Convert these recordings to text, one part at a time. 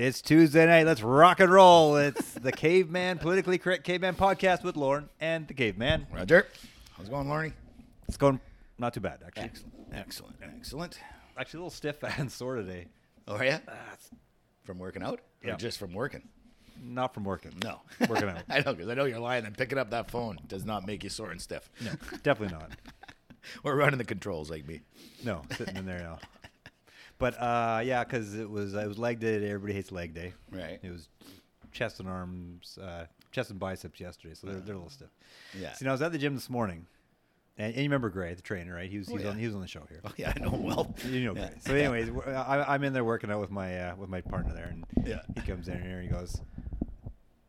It's Tuesday night. Let's rock and roll. It's the Caveman, Politically Correct Caveman podcast with Lorne and the Caveman. Roger. How's it going, Lorne? It's going not too bad, actually. Excellent. Actually, a little stiff and sore today. Oh, yeah? From working out? Or just from working? Not from working. No. Working out. I know, because I know you're lying, and picking up that phone does not make you sore and stiff. No, definitely not. Or running the controls like me. No, sitting in there now. But, yeah, because it was leg day today. Everybody hates leg day. Right. It was chest and arms, chest and biceps yesterday, so they're a little stiff. Yeah. See, I was at the gym this morning, and you remember Gray, the trainer, right? He was on the show here. Oh, yeah, I know him well. You know Gray. So, anyways, I'm in there working out with my partner there, and he comes in here and he goes,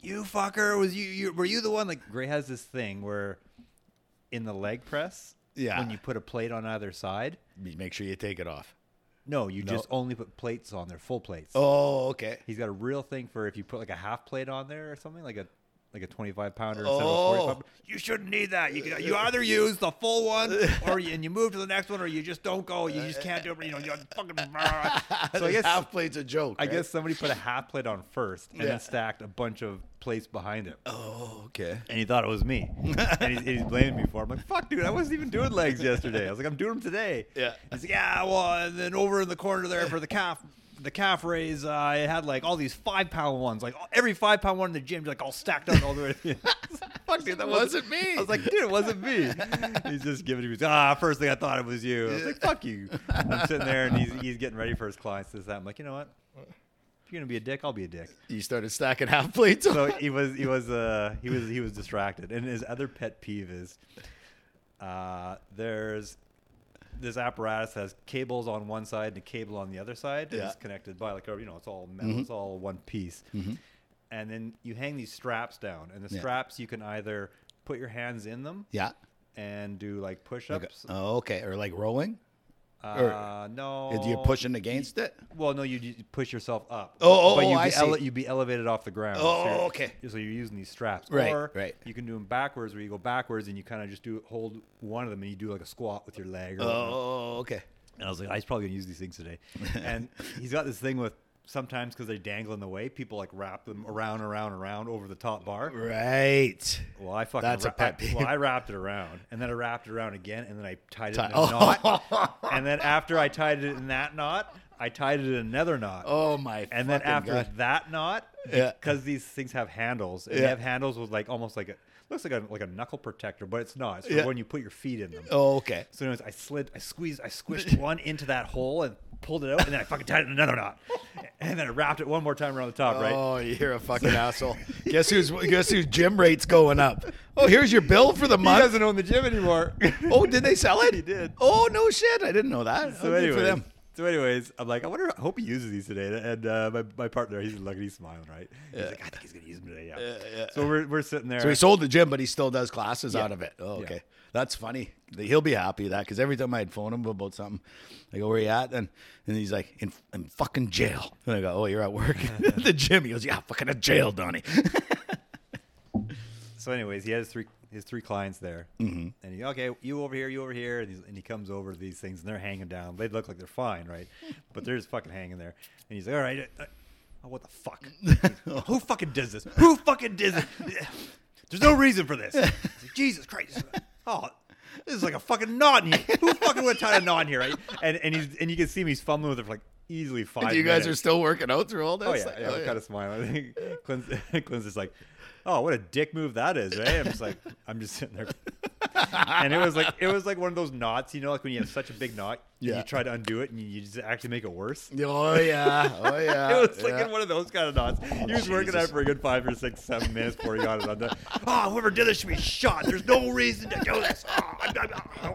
"You fucker, were you the one?" Like, Gray has this thing where in the leg press, when you put a plate on either side, you make sure you take it off. No, just only put plates on there, full plates. Oh, okay. He's got a real thing for if you put like a half plate on there or something, like a 25-pounder instead of a 45. You shouldn't need that. You either use the full one, and you move to the next one, or you just don't go. You just can't do it. You know, you're fucking. So I guess half plate's a joke. I guess somebody put a half plate on first and then stacked a bunch of plates behind him. Oh, okay. And he thought it was me, and he's blaming me for it. I'm like, fuck, dude, I wasn't even doing legs yesterday. I was like, I'm doing them today. Yeah. He's like, yeah, well, and then over in the corner there for the calf. The calf raise, I had like all these 5-pound ones, like every 5-pound one in the gym, like all stacked up all the way. Fuck, dude, that wasn't me. I was like, dude, it wasn't me. He's just giving me, first thing I thought it was you. I was like, fuck you. And I'm sitting there and he's getting ready for his clients. This, that. I'm like, you know what? If you're gonna be a dick, I'll be a dick. You started stacking half plates. So he was distracted, and his other pet peeve is there's this apparatus has cables on one side and a cable on the other side. Yeah. It's connected by it's all metal. Mm-hmm. It's all one piece. Mm-hmm. And then you hang these straps down, and the straps you can either put your hands in them. Yeah. And do like push-ups. Okay. Oh, okay. Or like rolling. No. Do you pushing against it? Well, no, you push yourself up. You'd be elevated off the ground. Oh, so okay. So you're using these straps. Right, or you can do them backwards, where you go backwards and you kind of just hold one of them and you do like a squat with your leg. Okay. And I was like, I was probably going to use these things today. And he's got this thing with sometimes because they dangle in the way, people like wrap them around over the top bar. Right. Well, I wrapped it around, and then I wrapped it around again, and then I tied it in a knot. And then after I tied it in that knot, I tied it in another knot. Oh my! And then after that knot, because these things have handles, and they have handles with like almost like looks like a knuckle protector, but it's not. It's for when you put your feet in them. Oh, okay. So anyways, I squished one into that hole and pulled it out, and then I fucking tied it in another knot, and then I wrapped it one more time around the top. Right? Oh, you're a fucking asshole. Guess whose gym rate's going up? Oh, here's your bill for the month. He doesn't own the gym anymore. Oh, did they sell it? He did. Oh no shit! I didn't know that. So anyways, I'm like, I hope he uses these today. And my partner, he's looking, he's smiling, right? Yeah. He's like, I think he's going to use them today, So we're sitting there. So he sold the gym, but he still does classes out of it. Oh, okay. Yeah. That's funny. He'll be happy with that, because every time I'd phone him about something, I go, where you at? And he's like, I'm fucking jail. And I go, oh, you're at work? At the gym. He goes, yeah, fucking at jail, Donnie. So anyways, he has his three clients there, mm-hmm. and he, okay, you over here, and he comes over to these things, and they're hanging down. They look like they're fine, right? But they're just fucking hanging there. And he's like, all right, what the fuck? Who fucking does this? Who fucking did this? There's no reason for this. Like, Jesus Christ. Oh, this is like a fucking knot in here. Who fucking would tie a knot in here, right? And you can see him, he's fumbling with it for like easily 5 minutes. You guys are still working out through all this? Oh, yeah, like, kind of smiling. Clint's just like, oh, what a dick move that is, right? I'm just sitting there. And it was like one of those knots, you know, like when you have such a big knot, you try to undo it and you just actually make it worse. Oh yeah. It was like in one of those kind of knots. He was working out for a good 5 or 6, 7 minutes before he got it undone. Oh, whoever did this should be shot. There's no reason to do this. Oh,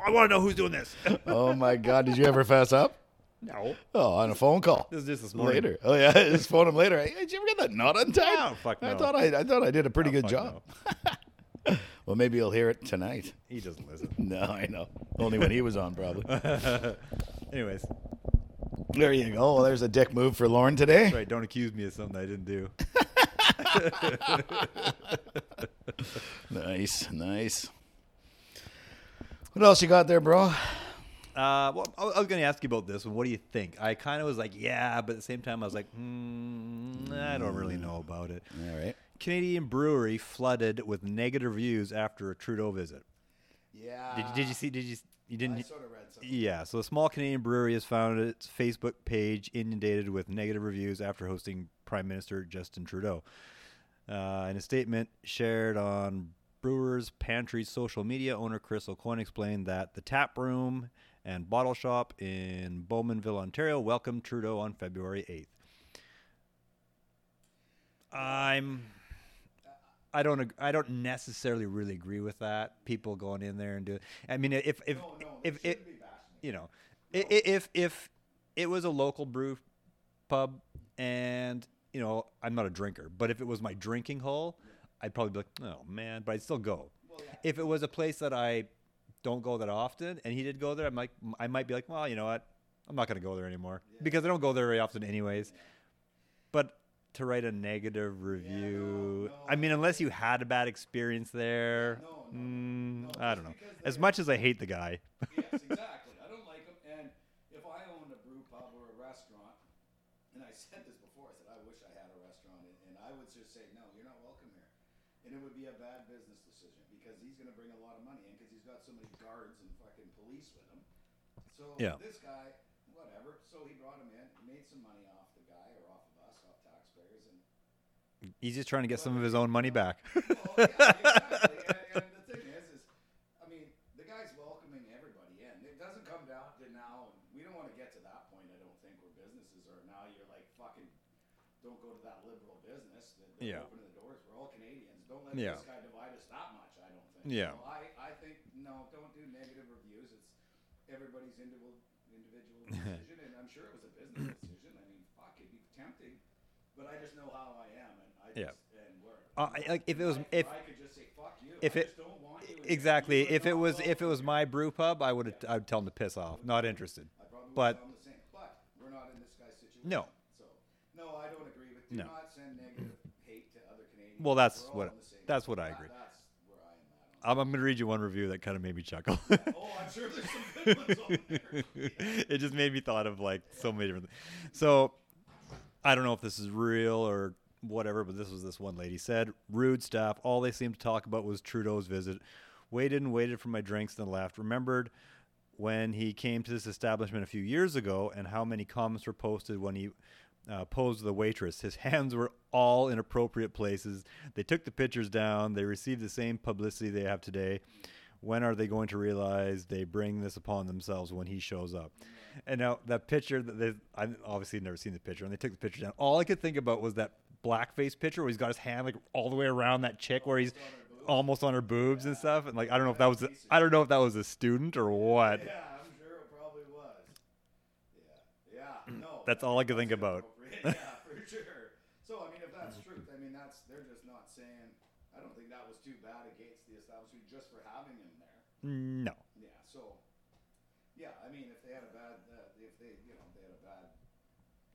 I want to know who's doing this. Oh my God, did you ever fess up? No. Oh, on a phone call. This is just this morning. Later. Oh yeah, just phone him later. Hey, did you ever get that knot untied? No, fuck no. I thought I did a pretty good job. No. Well, maybe he'll hear it tonight. He doesn't listen. No, I know. Only when he was on, probably. Anyways, there you go. Well, there's a dick move for Lauren today. That's right. Don't accuse me of something I didn't do. Nice. What else you got there, bro? Well, I was going to ask you about this one. What do you think? I kind of was like, yeah, but at the same time, I was like, I don't really know about it. All right. Canadian brewery flooded with negative reviews after a Trudeau visit. Yeah. Did you see? You didn't. I sort of read something. Yeah. So a small Canadian brewery has found its Facebook page inundated with negative reviews after hosting Prime Minister Justin Trudeau. In a statement shared on Brewers Pantry's social media, owner Chris O'Coin explained that the tap room and bottle shop in Bowmanville, Ontario, welcomed Trudeau on February 8th. I don't necessarily really agree with that. People going in there and do it. I mean, if it was a local brew pub, and you know, I'm not a drinker, but if it was my drinking hole, I'd probably be like, oh man, but I'd still go. Well, yeah. If it was a place that I don't go that often, and he did go there, I might be like, well, you know what, I'm not going to go there anymore because I don't go there very often, anyways. Yeah. But to write a negative review. Yeah, no. I mean, unless you had a bad experience there. No, I don't know. As much as I hate the guy. Yes, exactly. I don't like him. And if I owned a brew pub or a restaurant, and I said this before, I said, I wish I had a restaurant, and I would just say, no, you're not welcome here. And it would be a bad business decision because he's going to bring a lot of money in because he's got so many guards and fucking police with him. So this guy, whatever. So he brought him in, made some money off the guy or off of us, off taxpayers. And he's just trying to get some of his own money back. Well, yeah, exactly. And the thing is, I mean, the guy's welcoming everybody in. It doesn't come down to now, we don't want to get to that point, I don't think, where businesses are now, you're like, fucking, don't go to that liberal business. They're opening the doors. We're all Canadians. Don't let this guy divide us that much, I don't think. Yeah. So I think, no, don't do negative reviews. It's everybody's individual decision, and I'm sure it was a business decision. I mean, fuck, it'd be tempting, but I just know how I am, and I just and where. Like if it was, if I could just say fuck you, if I it just don't want you, exactly. If it was my brew pub, I would I'd tell them to piss off. Not interested. I probably would tell them the same. But we're not in this guy's situation. No. So no, I don't agree with. Do not send negative hate to other Canadians. Well, that's what I agree. I'm going to read you one review that kind of made me chuckle. Oh, I'm sure there's some good ones on there. Yeah. It just made me thought of, like, so many different things. So, I don't know if this is real or whatever, but this was this one lady said, rude staff, all they seemed to talk about was Trudeau's visit. Waited and waited for my drinks, then left. Remembered when he came to this establishment a few years ago and how many comments were posted when he posed the waitress. His hands were all in appropriate places. They took the pictures down. They received the same publicity they have today. When are they going to realize they bring this upon themselves when he shows up? And now that picture, I've obviously never seen the picture, and they took the picture down. All I could think about was that blackface picture where he's got his hand like all the way around that chick where he's almost on her boobs and stuff. And like, I don't know if that was a student or what. Yeah, I'm sure it probably was. Yeah, no. That's all I could think about. Yeah, for sure. So, I mean, if that's truth, I mean, they're just not saying, I don't think that was too bad against the establishment just for having him there. No. Yeah, so, yeah, I mean, if they had a bad,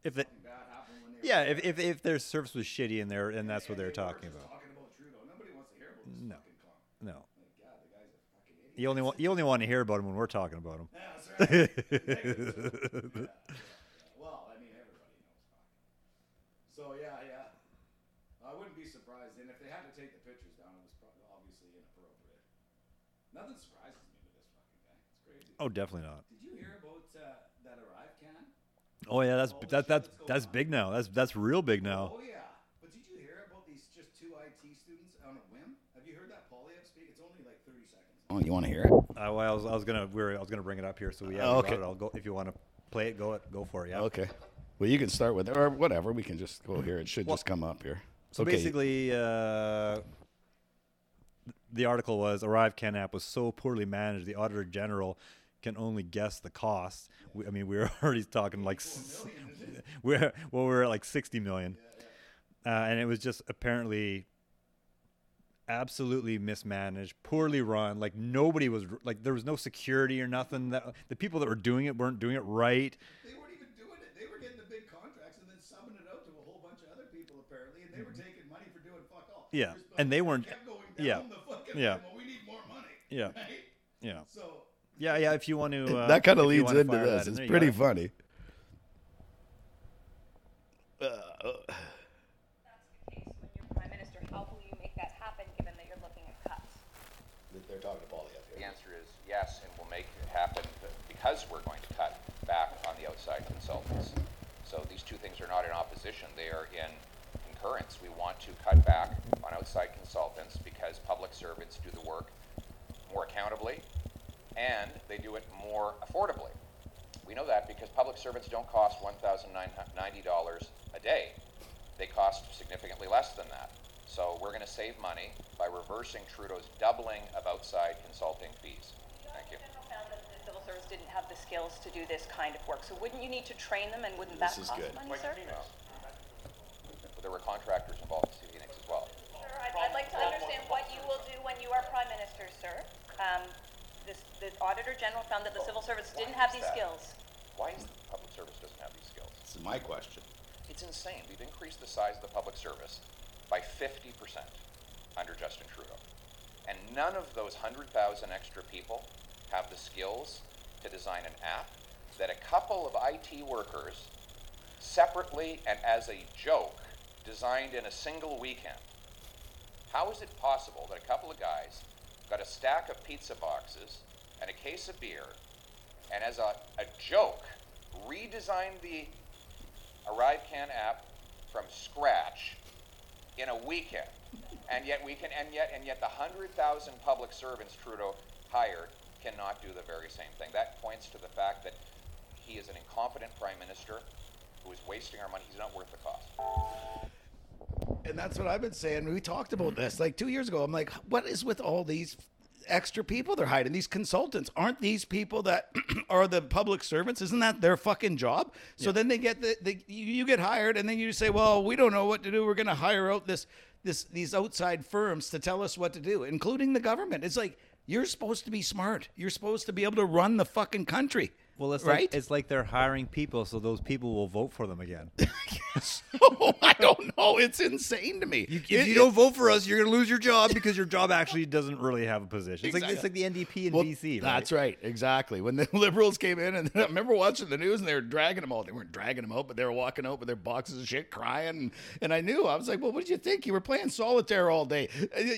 something bad happened when they were there. if their service was shitty in there, and that's what they're talking about. Talking about Trudeau. Nobody wants to hear about this fucking clown. No. Like, God, the guy's a fucking idiot. You only want to hear about him when we're talking about him. Yeah, that's right. Yeah. So, yeah. I wouldn't be surprised. And if they had to take the pictures down, it was probably obviously inappropriate. Nothing surprises me with this fucking guy. It's crazy. Oh, definitely not. Did you hear about that ArriveCan? Oh, yeah. That's big now. That's real big now. Oh, yeah. But did you hear about these just two IT students on a whim? Have you heard that Poilievre speak? It's only like 30 seconds. Oh, you want to hear it? I was gonna bring it up here. So, yeah. Okay. I'll go. If you want to play it, go for it. Yeah. Okay. Well, you can start with it, or whatever. We can just go here. It should just come up here. So basically, the article was, ArriveCan app was so poorly managed, the Auditor General can only guess the cost. I mean, we were already talking like, we're at like 60 million. And it was just apparently absolutely mismanaged, poorly run. Like nobody was, like there was no security or nothing. That the people that were doing it weren't doing it right. Yeah, and they weren't. We need more money. Yeah, right? Yeah. So. Yeah. If you want to, that kind of leads into this. It's pretty funny. they're talking to Poilievre. The answer is yes, and we'll make it happen because we're going to cut back on the outside consultants. So these two things are not in opposition, they are in concurrence. We want to cut back on outside consultants because public servants do the work more accountably and they do it more affordably. We know that because public servants don't cost $1,090 a day. They cost significantly less than that. So we're going to save money by reversing Trudeau's doubling of outside consulting fees. Thank you. Service didn't have the skills to do this kind of work. So wouldn't you need to train them, and wouldn't that cost money, sir? Well, there were contractors involved in Phoenix as well. Sir, I'd like to understand what you will do when you are Prime Minister, sir. The Auditor General found that the civil service didn't have these skills. Why is the public service doesn't have these skills? This is my question. It's insane. We've increased the size of the public service by 50% under Justin Trudeau. And none of those 100,000 extra people have the skills to design an app that a couple of IT workers separately and as a joke designed in a single weekend. How is it possible that a couple of guys got a stack of pizza boxes and a case of beer and as a joke redesigned the ArriveCan app from scratch in a weekend? And yet the 100,000 public servants Trudeau hired cannot do the very same thing. That points to the fact that he is an incompetent prime minister who is wasting our money. He's not worth the cost. And that's what I've been saying. We talked about this like 2 years ago. I'm like, what is with all these extra people they're hiding? These consultants, aren't these people that are the public servants? Isn't that their fucking job? So then they get you get hired, and then you say, well, we don't know what to do. We're going to hire out these outside firms to tell us what to do, including the government. It's like, you're supposed to be smart. You're supposed to be able to run the fucking country. Well, it's right? It's like they're hiring people, so those people will vote for them again. Oh, I don't know. It's insane to me. If you don't vote for us, you're going to lose your job because your job actually doesn't really have a position. Exactly. It's like the NDP in BC. Right? That's right. Exactly. When the Liberals came in, and I remember watching the news, and they were dragging them out. They weren't dragging them out, but they were walking out with their boxes of shit crying. And I knew. I was like, well, what did you think? You were playing solitaire all day.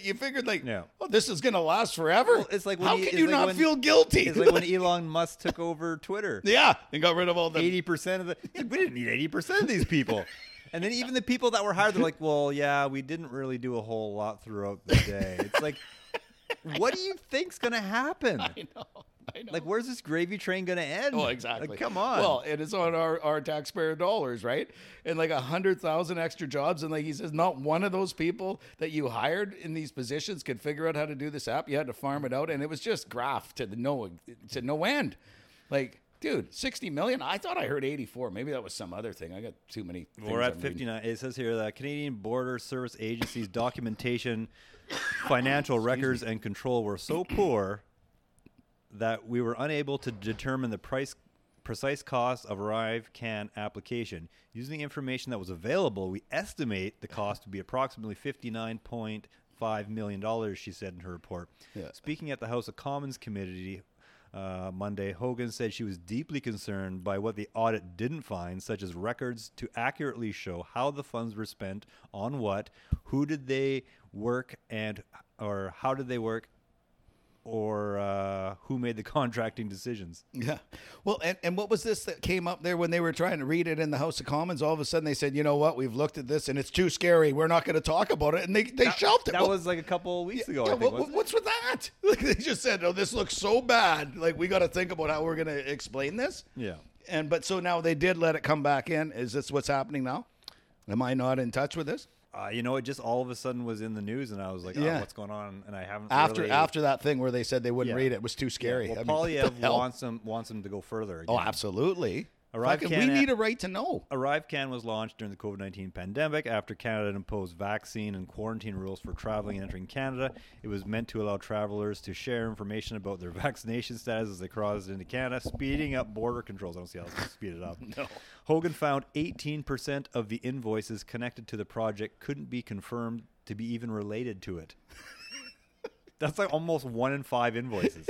You figured, oh, this is going to last forever. Well, it's like when How can you not feel guilty? It's like when Elon Musk took over Twitter. Yeah, and got rid of all the 80% of the... Yeah, we didn't need 80% of these people. And then even the people that were hired, they're like, well, yeah, we didn't really do a whole lot throughout the day. It's like, what do you think's going to happen? I know. Like, where's this gravy train going to end? Oh, exactly. Like, come on. Well, it is on our taxpayer dollars, right? And like 100,000 extra jobs. And like he says, not one of those people that you hired in these positions could figure out how to do this app. You had to farm it out. And it was just graft to no end. Like, dude, 60 million? I thought I heard 84. Maybe that was some other thing. I got too many things. We're at 59. It says here that Canadian Border Service Agency's documentation, financial records, and control were so poor that we were unable to determine the precise cost of ArriveCan application. Using the information that was available, we estimate the cost to be approximately $59.5 million, she said in her report. Yeah. Speaking at the House of Commons Committee Monday, Hogan said she was deeply concerned by what the audit didn't find, such as records to accurately show how the funds were spent on what, who did they work and or how did they work, or who made the contracting decisions. Yeah. Well, and what was this that came up there when they were trying to read it in the House of Commons? All of a sudden they said, you know what? We've looked at this and it's too scary. We're not going to talk about it. And they shelved it. That was like a couple of weeks ago. Yeah, I think, what's with that? Like, they just said, oh, this looks so bad. Like, we got to think about how we're going to explain this. Yeah. But so now they did let it come back in. Is this what's happening now? Am I not in touch with this? It just all of a sudden was in the news, and I was like, oh, what's going on? And I haven't After that thing where they said they wouldn't read it, it was too scary. Yeah. Well, Poilievre wants them to go further again. Oh, absolutely. We need a right to know. ArriveCan was launched during the COVID-19 pandemic after Canada imposed vaccine and quarantine rules for traveling and entering Canada. It was meant to allow travelers to share information about their vaccination status as they crossed into Canada, speeding up border controls. I don't see how to speed it up. No. Hogan found 18% of the invoices connected to the project couldn't be confirmed to be even related to it. That's like almost 1 in 5 invoices.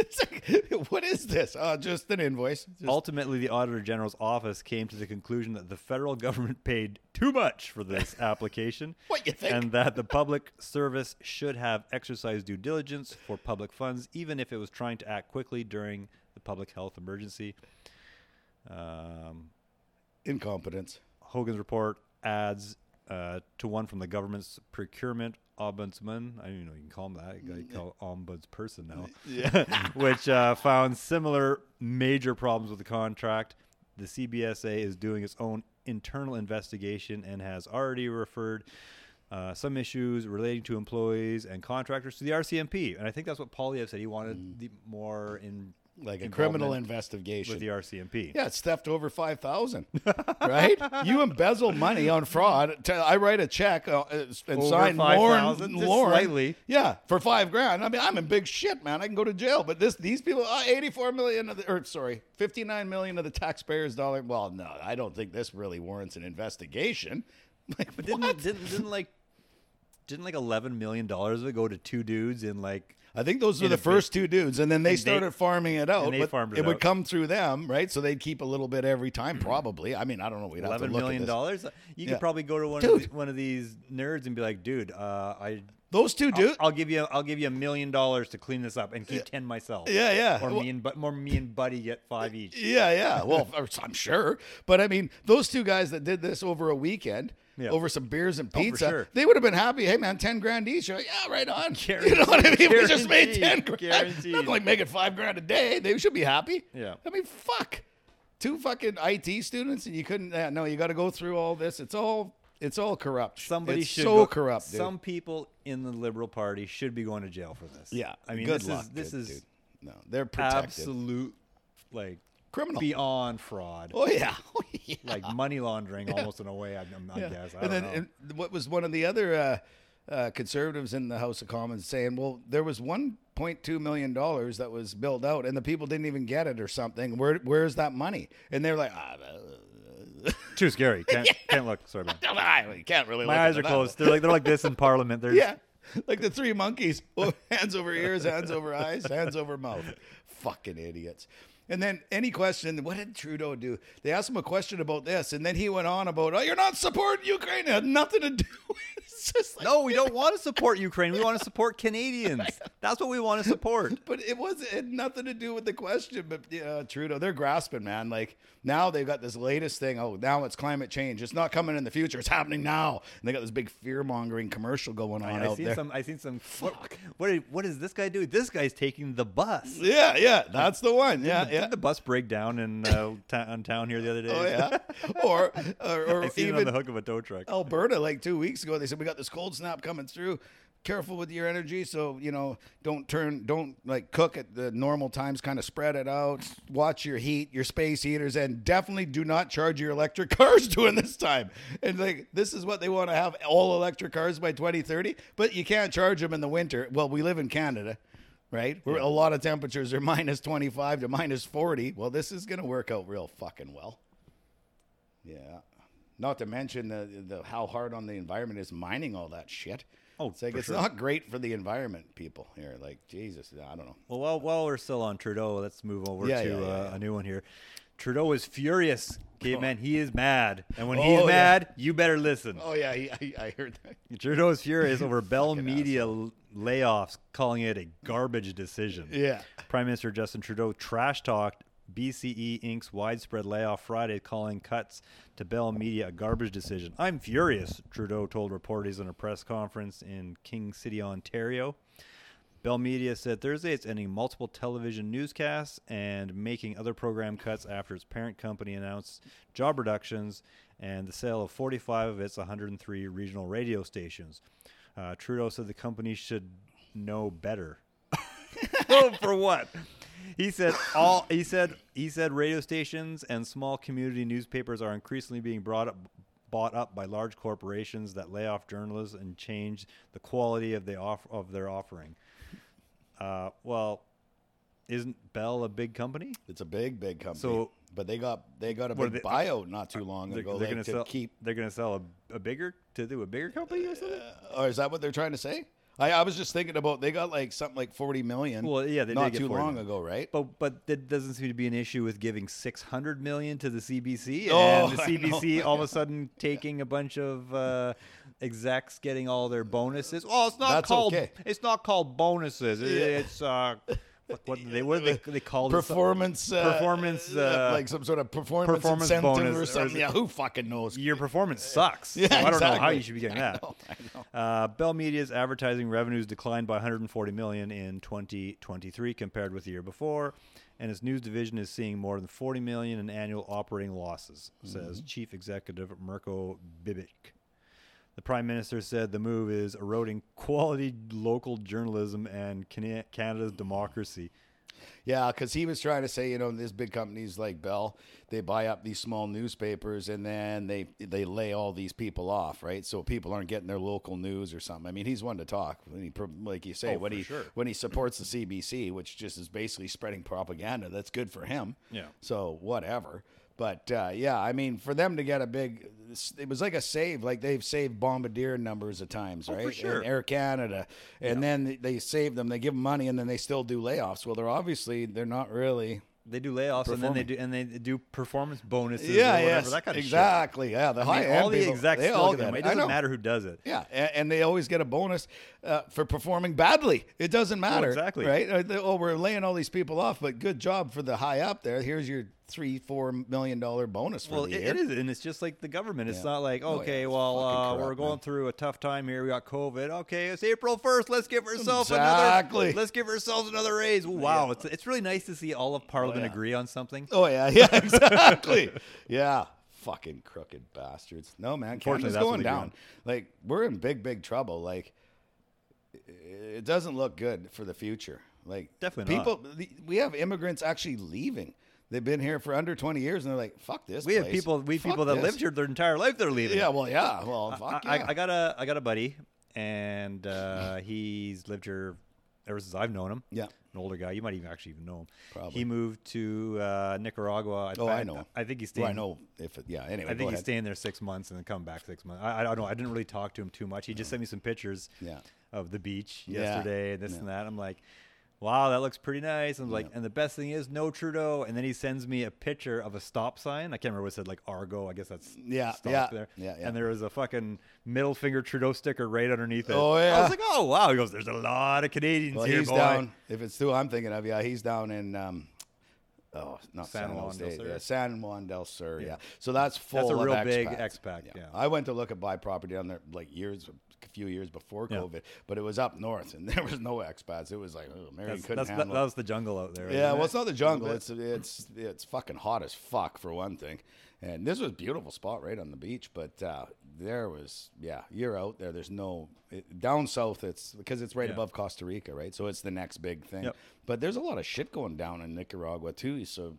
What is this? Just an invoice. Ultimately, the Auditor General's office came to the conclusion that the federal government paid too much for this application. What you think? And that the public service should have exercised due diligence for public funds, even if it was trying to act quickly during the public health emergency. Incompetence. Hogan's report adds to one from the government's procurement ombudsman. I don't even know you can call him that. You call ombudsperson now. Yeah. Which found similar major problems with the contract. The CBSA is doing its own internal investigation and has already referred some issues relating to employees and contractors to the RCMP. And I think that's what Poilievre said. He wanted the more in. Like a criminal investigation. With the RCMP. Yeah, it's theft over 5,000, right? You embezzle money on fraud. I write a check and sign Lorne slightly. Yeah, for $5,000. I mean, I'm in big shit, man. I can go to jail. But these people, 59 million of the taxpayers' dollar. Well, no, I don't think this really warrants an investigation. Like, but didn't like $11 million of it go to two dudes in like. I think those were the first two dudes, and then they started farming it out. It would come through them, right? So they'd keep a little bit every time, probably. I mean, I don't know. We'd have to look at this. $11 million? You could probably go to one of these nerds and be like, dude, those two dudes. I'll give you $1 million to clean this up and keep 10 myself. Yeah, yeah. Or me and Buddy get 5 each. Yeah, yeah. Well, I'm sure. But I mean, those two guys that did this over a weekend. Yeah. Over some beers and pizza, sure. They would have been happy. Hey, man, $10,000 each. Like, yeah, right on. Guaranteed. You know what I mean? Guaranteed. We just made $10,000. Not like making $5,000 a day. They should be happy. Yeah. I mean, fuck. 2 fucking IT students, and you couldn't. No, you got to go through all this. It's all corrupt. Corrupt. Dude. Some people in the Liberal Party should be going to jail for this. Yeah. I mean, this is no. They're protected. Absolute like. Criminal. Beyond fraud. Oh, yeah. Like money laundering almost in a way, I guess. I don't know. What was one of the other conservatives in the House of Commons saying, well, there was $1.2 million that was billed out and the people didn't even get it or something. Where's that money? And they're like, too scary. Can't look. Sorry, man. I can't really look. My eyes are closed. They're like this in Parliament. Yeah. Like the three monkeys. Well, hands over ears, hands over eyes, hands over mouth. Fucking idiots. And then any question, what did Trudeau do? They asked him a question about this, and then he went on about, you're not supporting Ukraine. It had nothing to do with it. It's just like, no, we don't want to support Ukraine. We want to support Canadians. That's what we want to support. But it had nothing to do with the question. But Trudeau, they're grasping, man. Like now they've got this latest thing. Oh, now it's climate change. It's not coming in the future. It's happening now. And they got this big fear-mongering commercial going on out there. I seen some. Fuck. What does this guy do? This guy's taking the bus. Yeah, yeah. That's the one. Yeah. Did the bus break down in town here the other day? Oh yeah, or I seen even it on the hook of a tow truck. Alberta, like 2 weeks ago, they said we got this cold snap coming through. Careful with your energy, so don't like cook at the normal times. Kind of spread it out. Watch your heat, your space heaters, and definitely do not charge your electric cars during this time. And like this is what they want to have all electric cars by 2030, but you can't charge them in the winter. Well, we live in Canada. Right? Where a lot of temperatures are minus 25 to minus 40. Well, this is going to work out real fucking well. Yeah. Not to mention the how hard on the environment is mining all that shit. Oh, it's like, it's sure. Not great for the environment, people here. Like, Jesus, I don't know. Well, while we're still on Trudeau, let's move over to a new one here. Trudeau is furious. Caveman, he is mad. And when he's mad, you better listen. Oh, yeah, I heard that. Trudeau is furious over Bell Media layoffs, calling it a garbage decision. Yeah. Prime Minister Justin Trudeau trash-talked BCE Inc.'s widespread layoff Friday, calling cuts to Bell Media a garbage decision. I'm furious, Trudeau told reporters in a press conference in King City, Ontario. Bell Media said Thursday it's ending multiple television newscasts and making other program cuts after its parent company announced job reductions and the sale of 45 of its 103 regional radio stations. Trudeau said the company should know better. Oh, for what? He said radio stations and small community newspapers are increasingly being bought up by large corporations that lay off journalists and change the quality of their offering. Well, isn't Bell a big company? It's a big company. So, but they got a big buyout not too long ago. They're going to sell a bigger company or something. Or is that what they're trying to say? I was just thinking about, they got like something like 40 million. Well, yeah, they not did too long ago, right? But that doesn't seem to be an issue with giving 600 million to the CBC, and the CBC all of a sudden taking a bunch of execs getting all their bonuses. Well, it's not It's not called bonuses. It's what they call performance, like some sort of performance bonus or something. Yeah, who fucking knows? Your performance sucks. Yeah, so I don't know how you should be getting that. I know. Bell Media's advertising revenues declined by 140 million in 2023 compared with the year before, and its news division is seeing more than 40 million in annual operating losses, says Chief Executive Mirko Bibic. The Prime Minister said the move is eroding quality local journalism and Canada's democracy. Yeah, because he was trying to say, you know, these big companies like Bell, they buy up these small newspapers and then they lay all these people off, right? So people aren't getting their local news or something. I mean, he's one to talk. Like you say, when he supports the CBC, which just is basically spreading propaganda, that's good for him. Yeah. So whatever. But, yeah, I mean, for them to get a big – it was like a save. Like, they've saved Bombardier numbers of times, right? For sure. And Air Canada. And then they save them. They give them money, and then they still do layoffs. Well, they're obviously – they're not really – They do layoffs, and then they do performance bonuses or whatever, that kind of shit. Yeah, the high-end all the people, execs they all get them. It doesn't matter who does it. Yeah, and they always get a bonus for performing badly. It doesn't matter. Oh, exactly. Right? Oh, we're laying all these people off, but good job for the high up there. Here's your $3-4 million bonus for the year. It is, and it's just like the government. It's not like, we're going through a tough time here. We got COVID. Okay, it's April 1st. Let's give ourselves another. Let's give ourselves another raise. Wow, yeah. It's really nice to see all of Parliament agree on something. Oh yeah, exactly. Yeah, fucking crooked bastards. No man, Canada's going down. Like we're in big trouble. Like it doesn't look good for the future. Like definitely not. We have immigrants actually leaving. They've been here for under 20 years, and they're like, "Fuck this." We have people. We people that lived here their entire life. They're leaving. Yeah. Well. Yeah. Well. Fuck. Yeah. I got a buddy, and he's lived here ever since I've known him. Yeah. An older guy. You might even know him. Probably. He moved to Nicaragua. I know. I think he's staying. I know. Anyway. I think he's staying there 6 months and then coming back 6 months. I don't know. I didn't really talk to him too much. He just sent me some pictures. Yeah. Of the beach yesterday and this and that. I'm like, wow, that looks pretty nice. I'm like, and the best thing is no Trudeau. And then he sends me a picture of a stop sign. I can't remember what it said, like Argo. I guess that's there. Yeah, yeah. And there was a fucking middle finger Trudeau sticker right underneath it. Oh, yeah. I was like, oh, wow. He goes, there's a lot of Canadians here, he's boy. Down. If it's who I'm thinking of, he's down in... not San Juan del Sur. Yeah, San Juan del Sur, yeah. So that's full of expats. That's a real big expat, yeah. I went to look at buy property down there like a few years before COVID, but it was up north and there was no expats. It was like, Marion couldn't handle it. That was the jungle out there. Yeah, it's not the jungle. It's fucking hot as fuck for one thing. And this was a beautiful spot right on the beach, but there was, you're out there. There's no down south. It's because it's right above Costa Rica, right? So it's the next big thing. Yep. But there's a lot of shit going down in Nicaragua too. So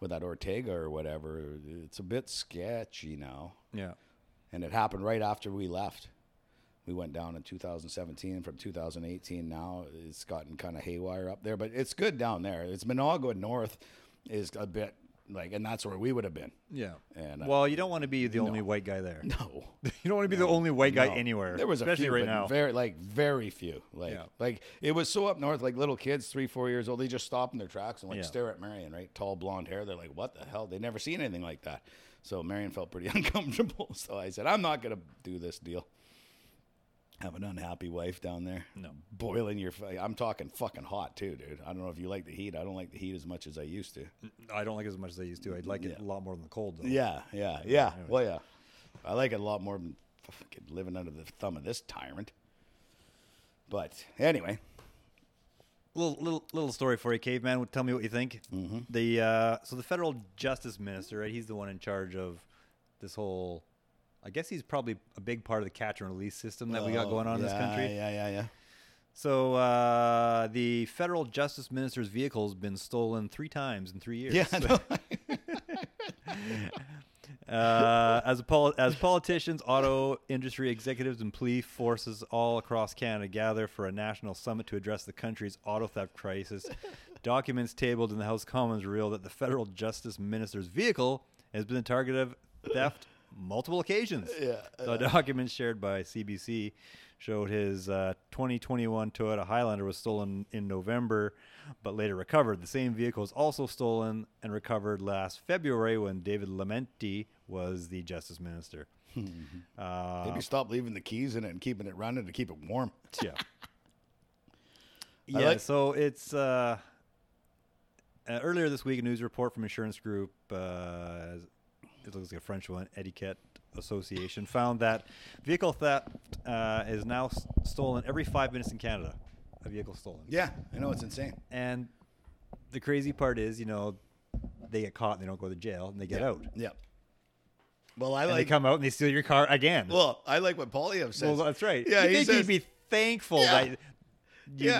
with that Ortega or whatever, it's a bit sketchy now. Yeah, and it happened right after we left. We went down in 2017. From 2018 now, it's gotten kind of haywire up there, but it's good down there. It's Managua North is a bit. Like, and that's where we would have been. Yeah. And you don't want to be the only white guy there. No. You don't want to be the only white guy anywhere. There was especially a few, right now. Very few. Like it was so up north, like little kids, 3-4 years old, they just stop in their tracks and stare at Marion, right? Tall blonde hair. They're like, what the hell? They never seen anything like that. So Marion felt pretty uncomfortable. So I said, I'm not going to do this deal. Have an unhappy wife down there. No. Boiling your... I'm talking fucking hot, too, dude. I don't know if you like the heat. I don't like the heat as much as I used to. I don't like it as much as I used to. I'd like it a lot more than the cold, though. Yeah. Anyway. Well, yeah. I like it a lot more than fucking living under the thumb of this tyrant. But, anyway... Little story for you, Caveman. Tell me what you think. Mm-hmm. So the federal justice minister, right? He's the one in charge of this whole... I guess he's probably a big part of the catch and release system that we got going on in this country. Yeah. So the federal justice minister's vehicle has been stolen 3 times in 3 years. Yeah. As politicians, auto industry executives, and police forces all across Canada gather for a national summit to address the country's auto theft crisis, documents tabled in the House of Commons reveal that the federal justice minister's vehicle has been the target of theft multiple occasions. Yeah, the documents shared by CBC showed his 2021 Toyota Highlander was stolen in November, but later recovered. The same vehicle was also stolen and recovered last February when David Lamenti was the Justice Minister. Maybe stop leaving the keys in it and keeping it running to keep it warm. Yeah. Yeah, so it's... earlier this week, a news report from insurance group, it looks like a French one, Etiquette Association, found that vehicle theft is now stolen every 5 minutes in Canada. A vehicle stolen. Yeah, I know, it's insane. And the crazy part is, you know, they get caught and they don't go to jail and they get out. Yeah. Well, I like. And they come out and they steal your car again. Well, I like what Poilievre says. Well, that's right. Yeah, he says, you'd be thankful that.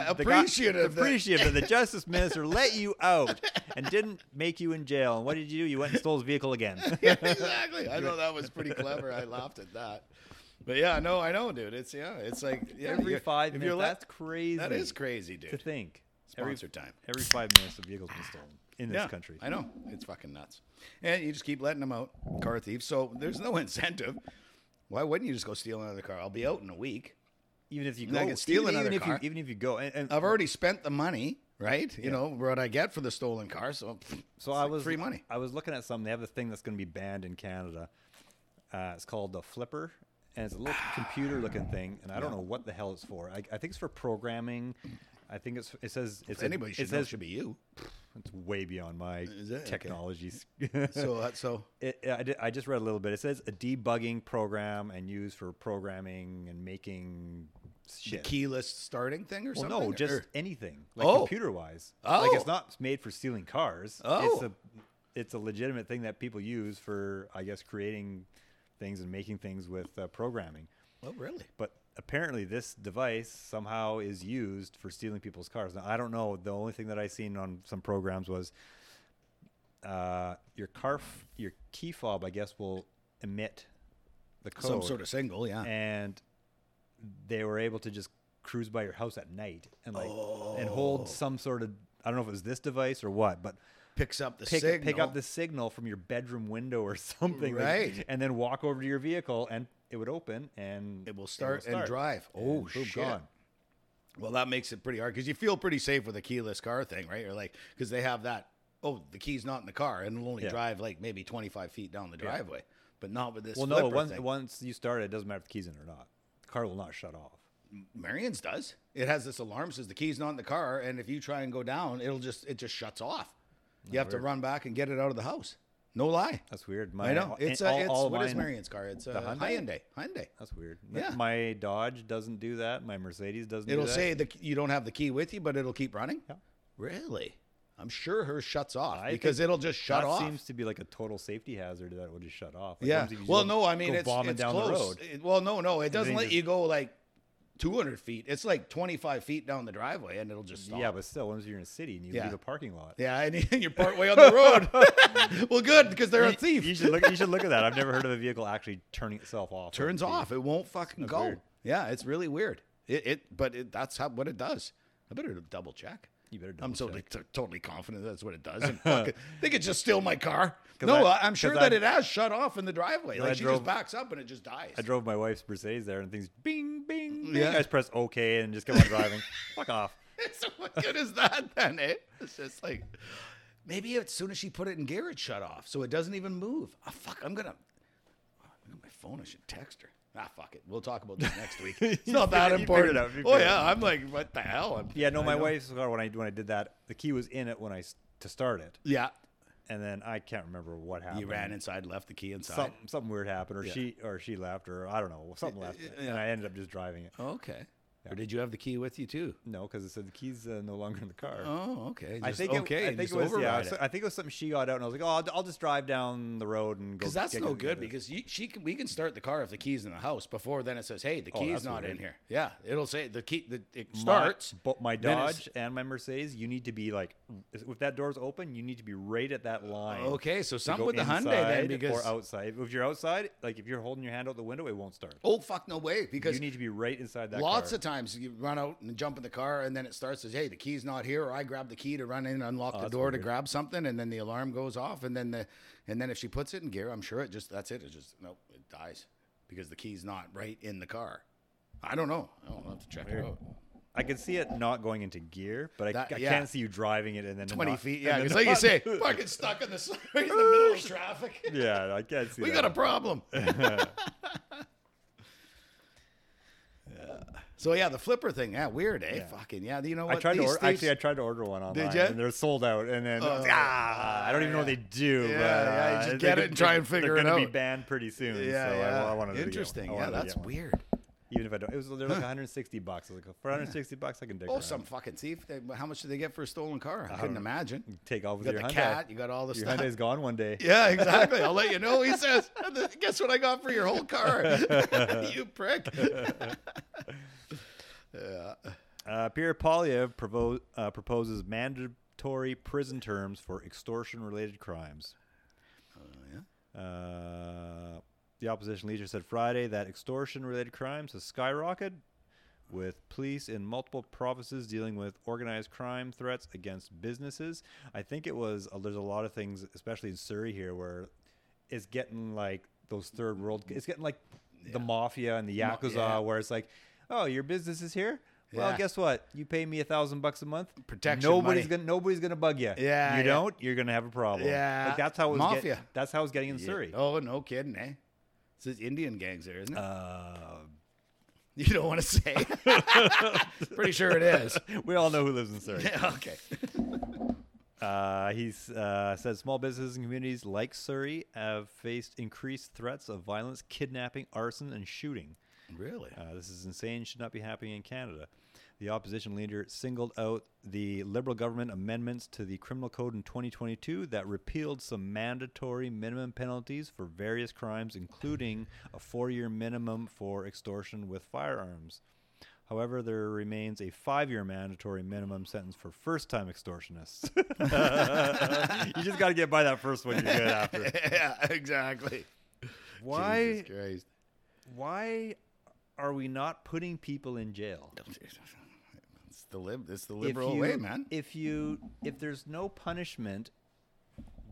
Appreciative that the Justice Minister let you out and didn't make you in jail. And what did you do? You went and stole his vehicle again. Yeah, exactly. I know, that was pretty clever. I laughed at that. But yeah, no, I know, dude. It's it's like every 5 minutes. That's crazy. That is crazy, dude. To think. Every 5 minutes, the vehicle's been stolen in this country. I know, it's fucking nuts. And you just keep letting them out, car thieves. So there's no incentive. Why wouldn't you just go steal another car? I'll be out in a week. Even if you go, even if you go, and I've already spent the money, right? You know what I get for the stolen car, so I was free money. I was looking at something. They have a thing that's going to be banned in Canada. It's called the Flipper, and it's a little computer-looking thing, and I don't know what the hell it's for. I think it's for programming. I think it says it should be you. It's way beyond my technology. Okay. I just read a little bit. It says a debugging program and used for programming and making shit. The keyless starting thing or something? No, just anything. Like computer-wise. Oh. Like, it's not made for stealing cars. Oh. It's a legitimate thing that people use for, I guess, creating things and making things with programming. Oh, really? But apparently this device somehow is used for stealing people's cars. Now, I don't know. The only thing that I seen on some programs was your key fob, I guess, will emit the code. Some sort of signal, yeah. And they were able to just cruise by your house at night and and hold some sort of, I don't know if it was this device or what, but pick up the signal from your bedroom window or something, right? Like, and then walk over to your vehicle and it would open and it will start and drive. Oh, shit. Gone. Well, that makes it pretty hard because you feel pretty safe with a keyless car thing, right? You're like, because they have that, the key's not in the car and it'll only drive like maybe 25 feet down the driveway, but not with this. Well, no, once you start it, it doesn't matter if the key's in it or not. The car will not shut off. Marion's does. It has this alarm, says the key's not in the car. And if you try and go down, it just shuts off. That's you have weird. To run back and get it out of the house. No lie. That's weird. I know. What is Marion's car? It's a Hyundai. That's weird. Yeah. My Dodge doesn't do that. My Mercedes doesn't do that. It'll say you don't have the key with you, but it'll keep running? Yeah. Really? I'm sure hers shuts off because it'll just shut off. That seems to be like a total safety hazard that it will just shut off. Like Well, no, I mean, it's down close. The road. It doesn't let you go like 200 feet. It's like 25 feet down the driveway and it'll just stop. Yeah, but still, once you're in a city and you leave a parking lot. Yeah, and you're partway on the road. Well, good, because they're a thief. You should look at that. I've never heard of a vehicle actually turning itself off. Turns off. It won't fucking go. Weird. Yeah, it's really weird. That's what it does. I better double check. You better double check. I'm totally confident that's what it does. And they could just steal my car. No, I'm sure that it has shut off in the driveway. Like she just backs up and it just dies. I drove my wife's Mercedes there and things bing, bing, bing. Yeah. I just press OK and just kept on driving. Fuck off. So what good is that then, eh? It's just like, maybe as soon as she put it in gear, it shut off. So it doesn't even move. Oh, fuck, I got my phone. I should text her. Ah, fuck it. We'll talk about this next week. It's not that important. I'm like, what the hell? My wife's car, when I did that, the key was in it to start it. Yeah. And then I can't remember what happened. You ran inside, left the key inside. Something weird happened, or she left, or I don't know, something left, and I ended up just driving it. Okay. Yeah. Or did you have the key with you too? No, because it said the key's no longer in the car. Oh, okay. I think it was something she got out, and I was like, I'll just drive down the road and go. Because that's no good. Because we can start the car if the key's in the house. Before then, it says, "Hey, the key's not in here." Yeah, it'll say the key. It starts. But my Dodge and my Mercedes, you need to be like, if that door's open, you need to be right at that line. Okay, so something with the Hyundai then, or outside. If you're outside, like if you're holding your hand out the window, it won't start. Oh fuck, no way! Because you need to be right inside that. Lots of times. times you run out and jump in the car, and then it starts as, hey, the key's not here, or I grab the key to run in and unlock the door to grab something, and then the alarm goes off, and then if she puts it in gear, I'm sure it just, that's it. It just, nope, it dies because the key's not right in the car. I don't know. I'll have to check it out. I can see it not going into gear, but I can't see you driving it and then 20 feet. Yeah, because like you say, fucking stuck in the middle of traffic. Yeah, I can't see. We got a problem. So yeah, the Flipper thing, yeah, weird, eh? Yeah. Fucking yeah, you know what? I tried to order one online. Did you? And they're sold out. And then I don't even know what they do. Yeah, but, just get it and try and figure it out. They're going to be banned pretty soon. Yeah, so yeah. I wanted to. Interesting. Yeah, that's weird. Even if I don't, they're like $160. I was like, for $160, I can dig around. Oh, some fucking thief! How much did they get for a stolen car? I couldn't imagine. You take off with your Hyundai. You got the cat. You got all the stuff. Your Hyundai's gone one day. Yeah, exactly. I'll let you know. He says, "Guess what I got for your whole car? You prick." Yeah. Pierre Poilievre proposes mandatory prison terms for extortion-related crimes. Yeah. The opposition leader said Friday that extortion-related crimes has skyrocketed, with police in multiple provinces dealing with organized crime threats against businesses. I think it was there's a lot of things, especially in Surrey here, where it's getting like those third world. It's getting like the mafia and the yakuza, where it's like, oh, your business is here. Well, guess what? You pay me $1,000 a month. Protection. Nobody's gonna bug you. Yeah. You don't. You're gonna have a problem. Yeah. Like, that's how it was mafia. That's how it's getting in Surrey. Oh, no kidding, eh? It's Indian gangs there, isn't it? You don't want to say. Pretty sure it is. We all know who lives in Surrey. Yeah, okay. He said small businesses and communities like Surrey have faced increased threats of violence, kidnapping, arson, and shooting. Really? This is insane. Should not be happening in Canada. The opposition leader singled out the Liberal government amendments to the criminal code in 2022 that repealed some mandatory minimum penalties for various crimes, including a 4-year minimum for extortion with firearms. However, there remains a 5-year mandatory minimum sentence for first-time extortionists. You just got to get by that first one you're good after. Yeah, exactly. Why? Jesus Christ. Why are we not putting people in jail? It's the liberal way, man. If there's no punishment,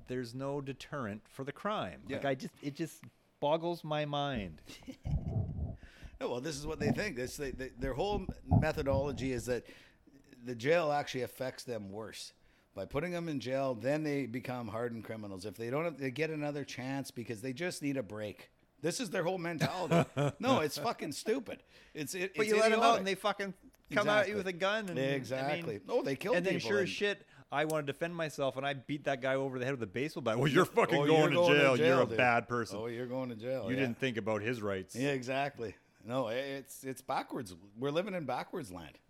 there's no deterrent for the crime. Yeah. Like it just boggles my mind. No, well, this is what they think. Their whole methodology is that the jail actually affects them worse. By putting them in jail, then they become hardened criminals. If they don't, they get another chance because they just need a break. This is their whole mentality. No, it's fucking stupid. But you let them out and they fucking come at you with a gun. And, exactly. I mean, they kill people. And then sure as shit, I want to defend myself and I beat that guy over the head with a baseball bat. Well, you're going to jail. You're a bad person. Oh, you're going to jail. You didn't think about his rights. Yeah, exactly. No, it's backwards. We're living in backwards land.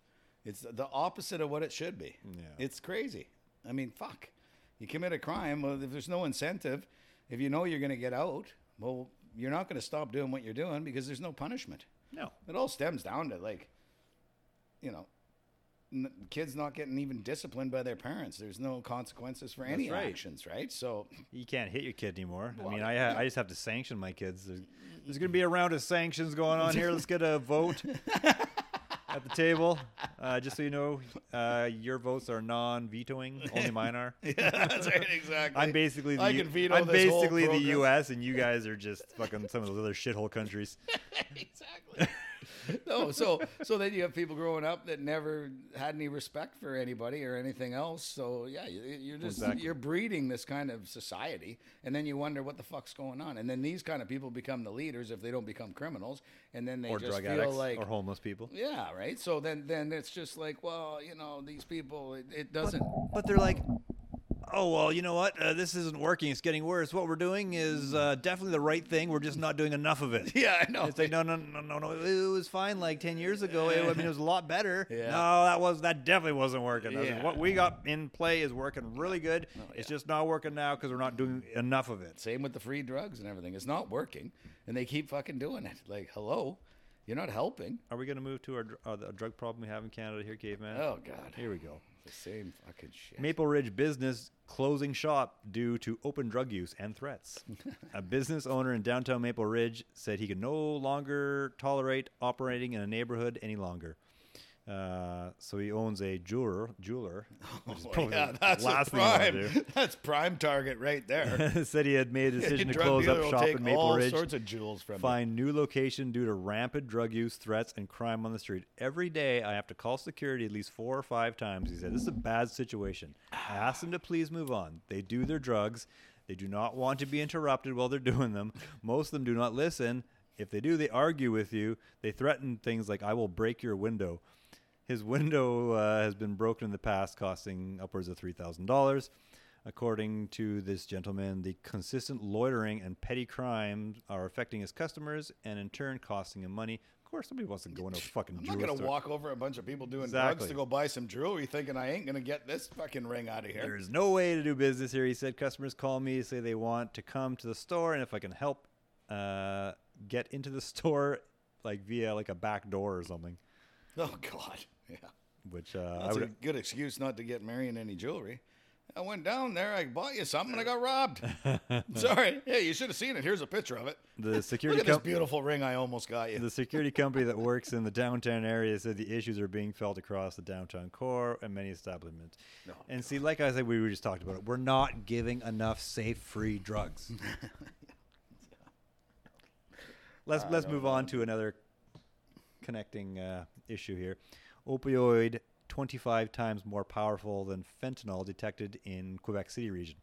It's the opposite of what it should be. Yeah. It's crazy. I mean, fuck. You commit a crime. Well, if there's no incentive, if you know you're going to get out, well, you're not going to stop doing what you're doing because there's no punishment. No. It all stems down to, like, you know, kids not getting even disciplined by their parents. There's no consequences for any actions, right? So you can't hit your kid anymore. Well, I mean, I just have to sanction my kids. There's going to be a round of sanctions going on here. Let's get a vote at the table. Just so you know, your votes are non-vetoing. Only mine are. Yeah, that's right, exactly. I'm basically the U.S. and you guys are just fucking some of those other shithole countries. Exactly. No, so then you have people growing up that never had any respect for anybody or anything else. So yeah, you're breeding this kind of society, and then you wonder what the fuck's going on. And then these kind of people become the leaders if they don't become criminals, and then they just feel addicts, like, or homeless people. Yeah, right. So then it's just like, well, you know, these people, it doesn't. But they're like, oh, well, you know what? This isn't working. It's getting worse. What we're doing is definitely the right thing. We're just not doing enough of it. Yeah, I know. It's like, no. It was fine like 10 years ago. I mean, it was a lot better. Yeah. No, that definitely wasn't working. Yeah. What we got in play is working really good. Oh, yeah. It's just not working now because we're not doing enough of it. Same with the free drugs and everything. It's not working, and they keep fucking doing it. Like, hello? You're not helping. Are we going to move to the drug problem we have in Canada here, Caveman? Oh, God. Here we go. The same fucking shit. Maple Ridge business closing shop due to open drug use and threats. A business owner in downtown Maple Ridge said he could no longer tolerate operating in a neighborhood any longer. So he owns a jeweler. Oh, yeah, that's last prime. That's prime target right there. Said he had made a decision to close up shop in Maple Ridge. All sorts of jewels from find new location due to rampant drug use, threats, and crime on the street. Every day I have to call security at least 4 or 5 times. He said, this is a bad situation. I asked them to please move on. They do their drugs. They do not want to be interrupted while they're doing them. Most of them do not listen. If they do, they argue with you. They threaten things like, I will break your window. His window has been broken in the past, costing upwards of $3,000. According to this gentleman, the consistent loitering and petty crimes are affecting his customers and in turn costing him money. Of course, somebody wants to go into a fucking jewelry store. I'm not going to walk over a bunch of people doing drugs to go buy some jewelry thinking I ain't going to get this fucking ring out of here. There's no way to do business here, he said. Customers call me, say they want to come to the store, and if I can help get into the store via a back door or something. Oh, God. Yeah. Which that's a good excuse not to get Marion any jewelry. I went down there, I bought you something, and I got robbed. Sorry. Yeah, you should have seen it. Here's a picture of it. The security Look at this beautiful ring I almost got you. The security company that works in the downtown area said the issues are being felt across the downtown core and many establishments. Oh, and God. See, like I said, we were just talking about it. We're not giving enough safe, free drugs. Let's move on to another connecting issue here. Opioid 25 times more powerful than fentanyl detected in Quebec City region.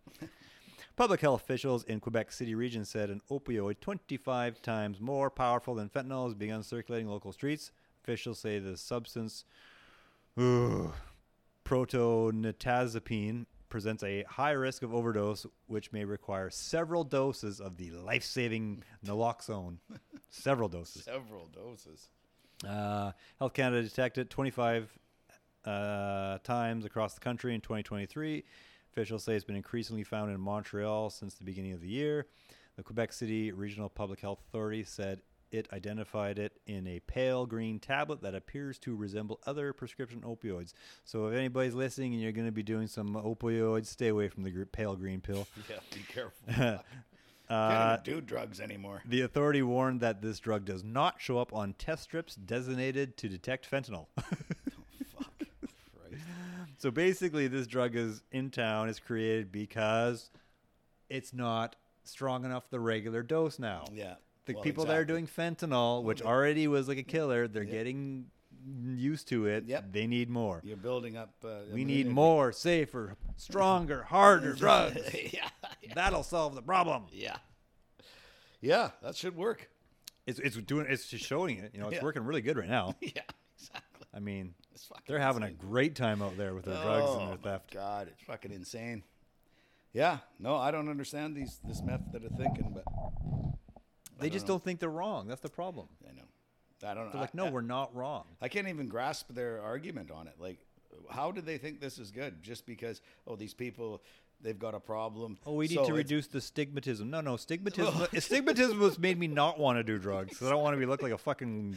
Public health officials in Quebec City region said an opioid 25 times more powerful than fentanyl has begun circulating local streets. Officials say the substance protonitazepine presents a high risk of overdose, which may require several doses of the life-saving naloxone. Several doses. Health Canada detected 25 times across the country in 2023. Officials say it's been increasingly found in Montreal since the beginning of the year. The Quebec City Regional Public Health Authority said it identified it in a pale green tablet that appears to resemble other prescription opioids. So if anybody's listening and you're going to be doing some opioids, stay away from the pale green pill. Yeah, be careful. Can't even do drugs anymore. The authority warned that this drug does not show up on test strips designated to detect fentanyl. Fuck. Christ. So basically, this drug is in town. It's created because it's not strong enough the regular dose now. Yeah. The people that are doing fentanyl, which already was like a killer, they're getting used to it. Yep. They need more. You're building up. We need more, safer, stronger, harder drugs. Yeah. That'll solve the problem. Yeah, that should work. It's just showing it. You know, it's working really good right now. Yeah, exactly. I mean, they're having a great time out there with their drugs and their theft. Oh God, it's fucking insane. Yeah, no, I don't understand this method that are thinking, but. They just don't think they're wrong. That's the problem. I know. I don't know. They're like, no, we're not wrong. I can't even grasp their argument on it. Like, how do they think this is good? Just because, these people, they've got a problem. Oh, we need to reduce the stigmatism. No, stigmatism was made me not want to do drugs. Because I don't want to look like a fucking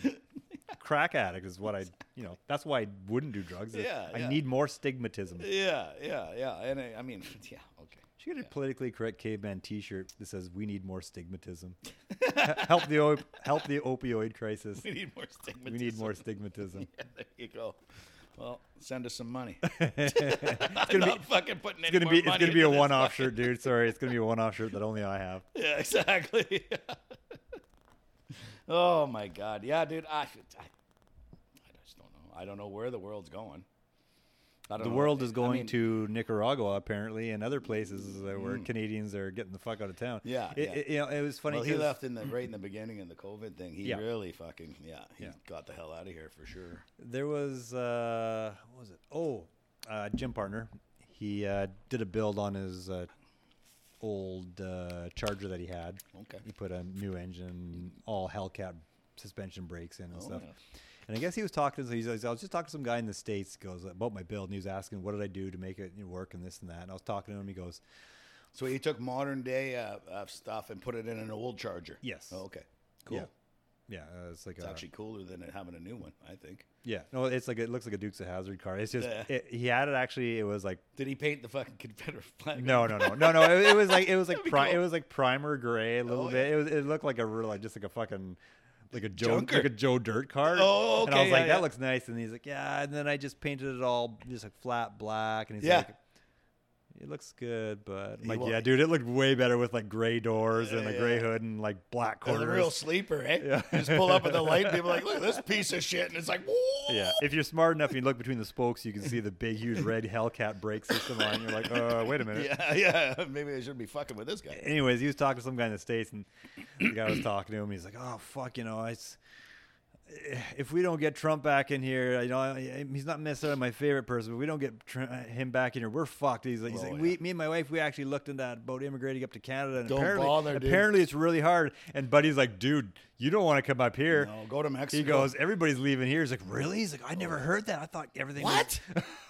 crack addict is what I, that's why I wouldn't do drugs. I need more stigmatism. Yeah. And I mean, okay. She got a politically correct Caveman T-shirt that says, "We need more stigmatism. help the opioid crisis. We need more stigmatism. Yeah, there you go. Well, send us some money. It's gonna be a one-off shirt, dude. Sorry, it's gonna be a one-off shirt that only I have. Yeah, exactly. Oh my God. Yeah, dude. I just don't know. I don't know where the world's going. The world is going to Nicaragua, apparently, and other places where Canadians are getting the fuck out of town. Yeah. It was funny. Well, he left right in the beginning of the COVID thing. He really fucking, he got the hell out of here for sure. There was, what was it? Gym partner. He did a build on his old Charger that he had. Okay. He put a new engine, all Hellcat suspension brakes in and stuff. Yeah. And I guess he was talking to, I was just talking to some guy in the States, goes about my build, and he was asking, what did I do to make it work and this and that? And I was talking to him, he goes. So he took modern day stuff and put it in an old Charger. Yes. Oh, okay. Cool. Yeah. It's actually cooler than having a new one, I think. Yeah. No, it looks like a Dukes of Hazzard car. It's just, he had it actually, it was like. Did he paint the fucking Confederate flag? No. It was like primer gray a little bit. It looked like a real, just like a fucking. like a Joe Dirt card. Oh, okay. And I was like, that looks nice. And he's like, yeah. And then I just painted it all just like flat black. And he's like, it looks good, but I'm like, yeah, dude, it looked way better with like gray doors and a gray hood and like black corners. It's a real sleeper, eh? Yeah. You just pull up at the light and people are like, look at this piece of shit. And it's like, whoa. Yeah. If you're smart enough, you look between the spokes, you can see the big, huge red Hellcat brake system on. You're like, wait a minute. Yeah. Maybe I shouldn't be fucking with this guy. Anyways, he was talking to some guy in the States and the guy was talking to him. He's like, oh, fuck, if we don't get Trump back in here, he's not necessarily my favorite person, but we don't get him back in here, we're fucked. He's like, me and my wife, we actually looked into that about immigrating up to Canada. And apparently it's really hard. And Buddy's like, dude, you don't want to come up here. No, go to Mexico. He goes, everybodydy's leaving here. He's like, really? He's like, I never heard that. I thought everything was...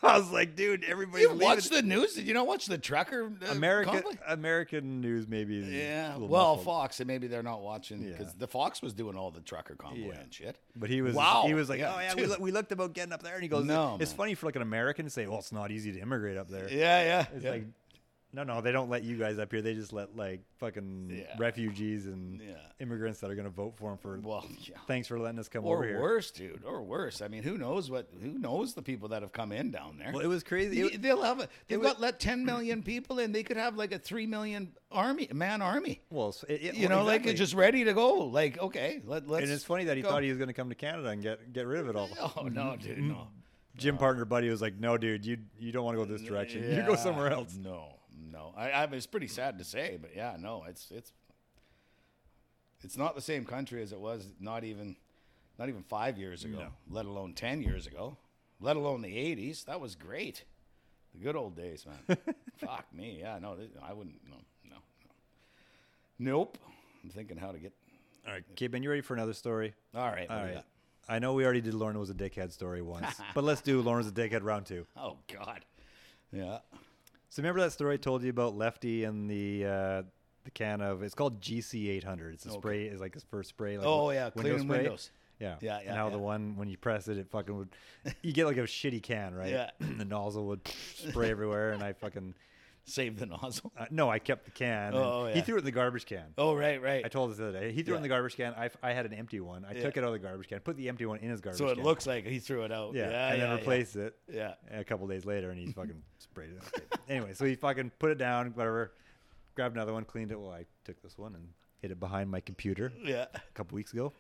I was like, dude, everybody's leaving. You watch the news? Did you not watch the trucker conflict? American news maybe. Yeah. Well, muffled. Fox, and maybe they're not watching because the Fox was doing all the trucker convoy and shit. But he was like, we looked about getting up there. And he goes, it's funny for like an American to say, well, it's not easy to immigrate up there. Yeah. It's like, no, they don't let you guys up here. They just let like fucking refugees and immigrants that are going to vote for them for, thanks for letting us come over here. Or worse, dude, or worse. I mean, who knows the people that have come in down there? Well, it was crazy. They've got 10 million people in. They could have like a 3 million army. Well, exactly. Like just ready to go. Like, okay, let's. And it's funny that he thought he was going to come to Canada and get rid of it all. Oh, no, dude, no. Jim partner Buddy was like, no, dude, you don't want to go this direction. You go somewhere else. No, I mean, it's pretty sad to say, but it's not the same country as it was not even 5 years ago, let alone 10 years ago, let alone the 80s. That was great. The good old days, man. Fuck me. Yeah, no, I wouldn't. No. Nope. I'm thinking how to get. All right, Kevin, you ready for another story? All right. I know we already did Lorne was a dickhead story once, but let's do Lorne was a dickhead round 2. Oh, God. Yeah. So remember that story I told you about Lefty and the can of, it's called GC800. It's a spray, it's like his first spray. Like cleaning windows. Yeah. Now the one, when you press it, it fucking would, you get like a shitty can, right? Yeah. The nozzle would spray everywhere and I fucking. Saved the nozzle? No, I kept the can. He threw it in the garbage can. Oh, right. I told this the other day. He threw it in the garbage can. I had an empty one. I took it out of the garbage can, put the empty one in his garbage can. So it looks like he threw it out. And then replaced it. Yeah. A couple days later, and he fucking sprayed it. Anyway, so he fucking put it down, whatever, grabbed another one, cleaned it. Well, I took this one and hid it behind my computer a couple weeks ago.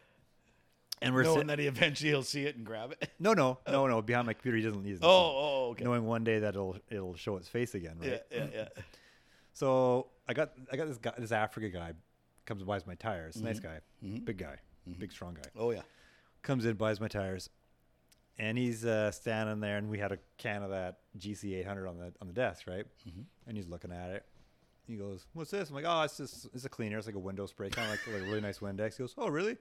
And we're knowing that he'll see it and grab it. No. Behind my computer, he doesn't use it. Okay. Knowing one day that it'll show its face again, right? Yeah. So I got this guy, this Africa guy, comes and buys my tires. Mm-hmm. Nice guy, mm-hmm. big strong guy. Oh yeah. Comes in, buys my tires, and he's standing there, and we had a can of that GC800 on the desk, right? Mm-hmm. And he's looking at it. He goes, what's this? I'm like, it's a cleaner. It's like a window spray, kind of like a really nice Windex. He goes, oh, really?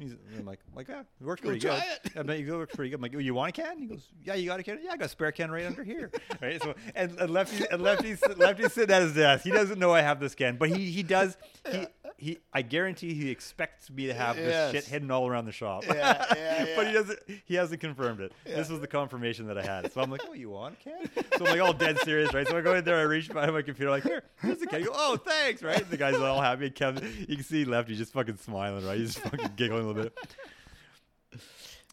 I'm like, yeah, it works pretty good. I bet you works pretty good. I'm like, oh, you want a can? He goes, yeah, you got a can? Yeah, I got a spare can right under here. Right? So, and Lefty's sitting at his desk. He doesn't know I have this can, but he does. He I guarantee he expects me to have this shit hidden all around the shop. Yeah. But he hasn't confirmed it. Yeah. This was the confirmation that I had. So I'm like, oh, you want a can? So I'm like all dead serious, right? So I go in there, I reach behind my computer, like, here, here's the can. You go, oh, thanks, right? And the guy's all happy. Kevin, you can see Lefty just fucking smiling, right? He's just fucking giggling a little bit.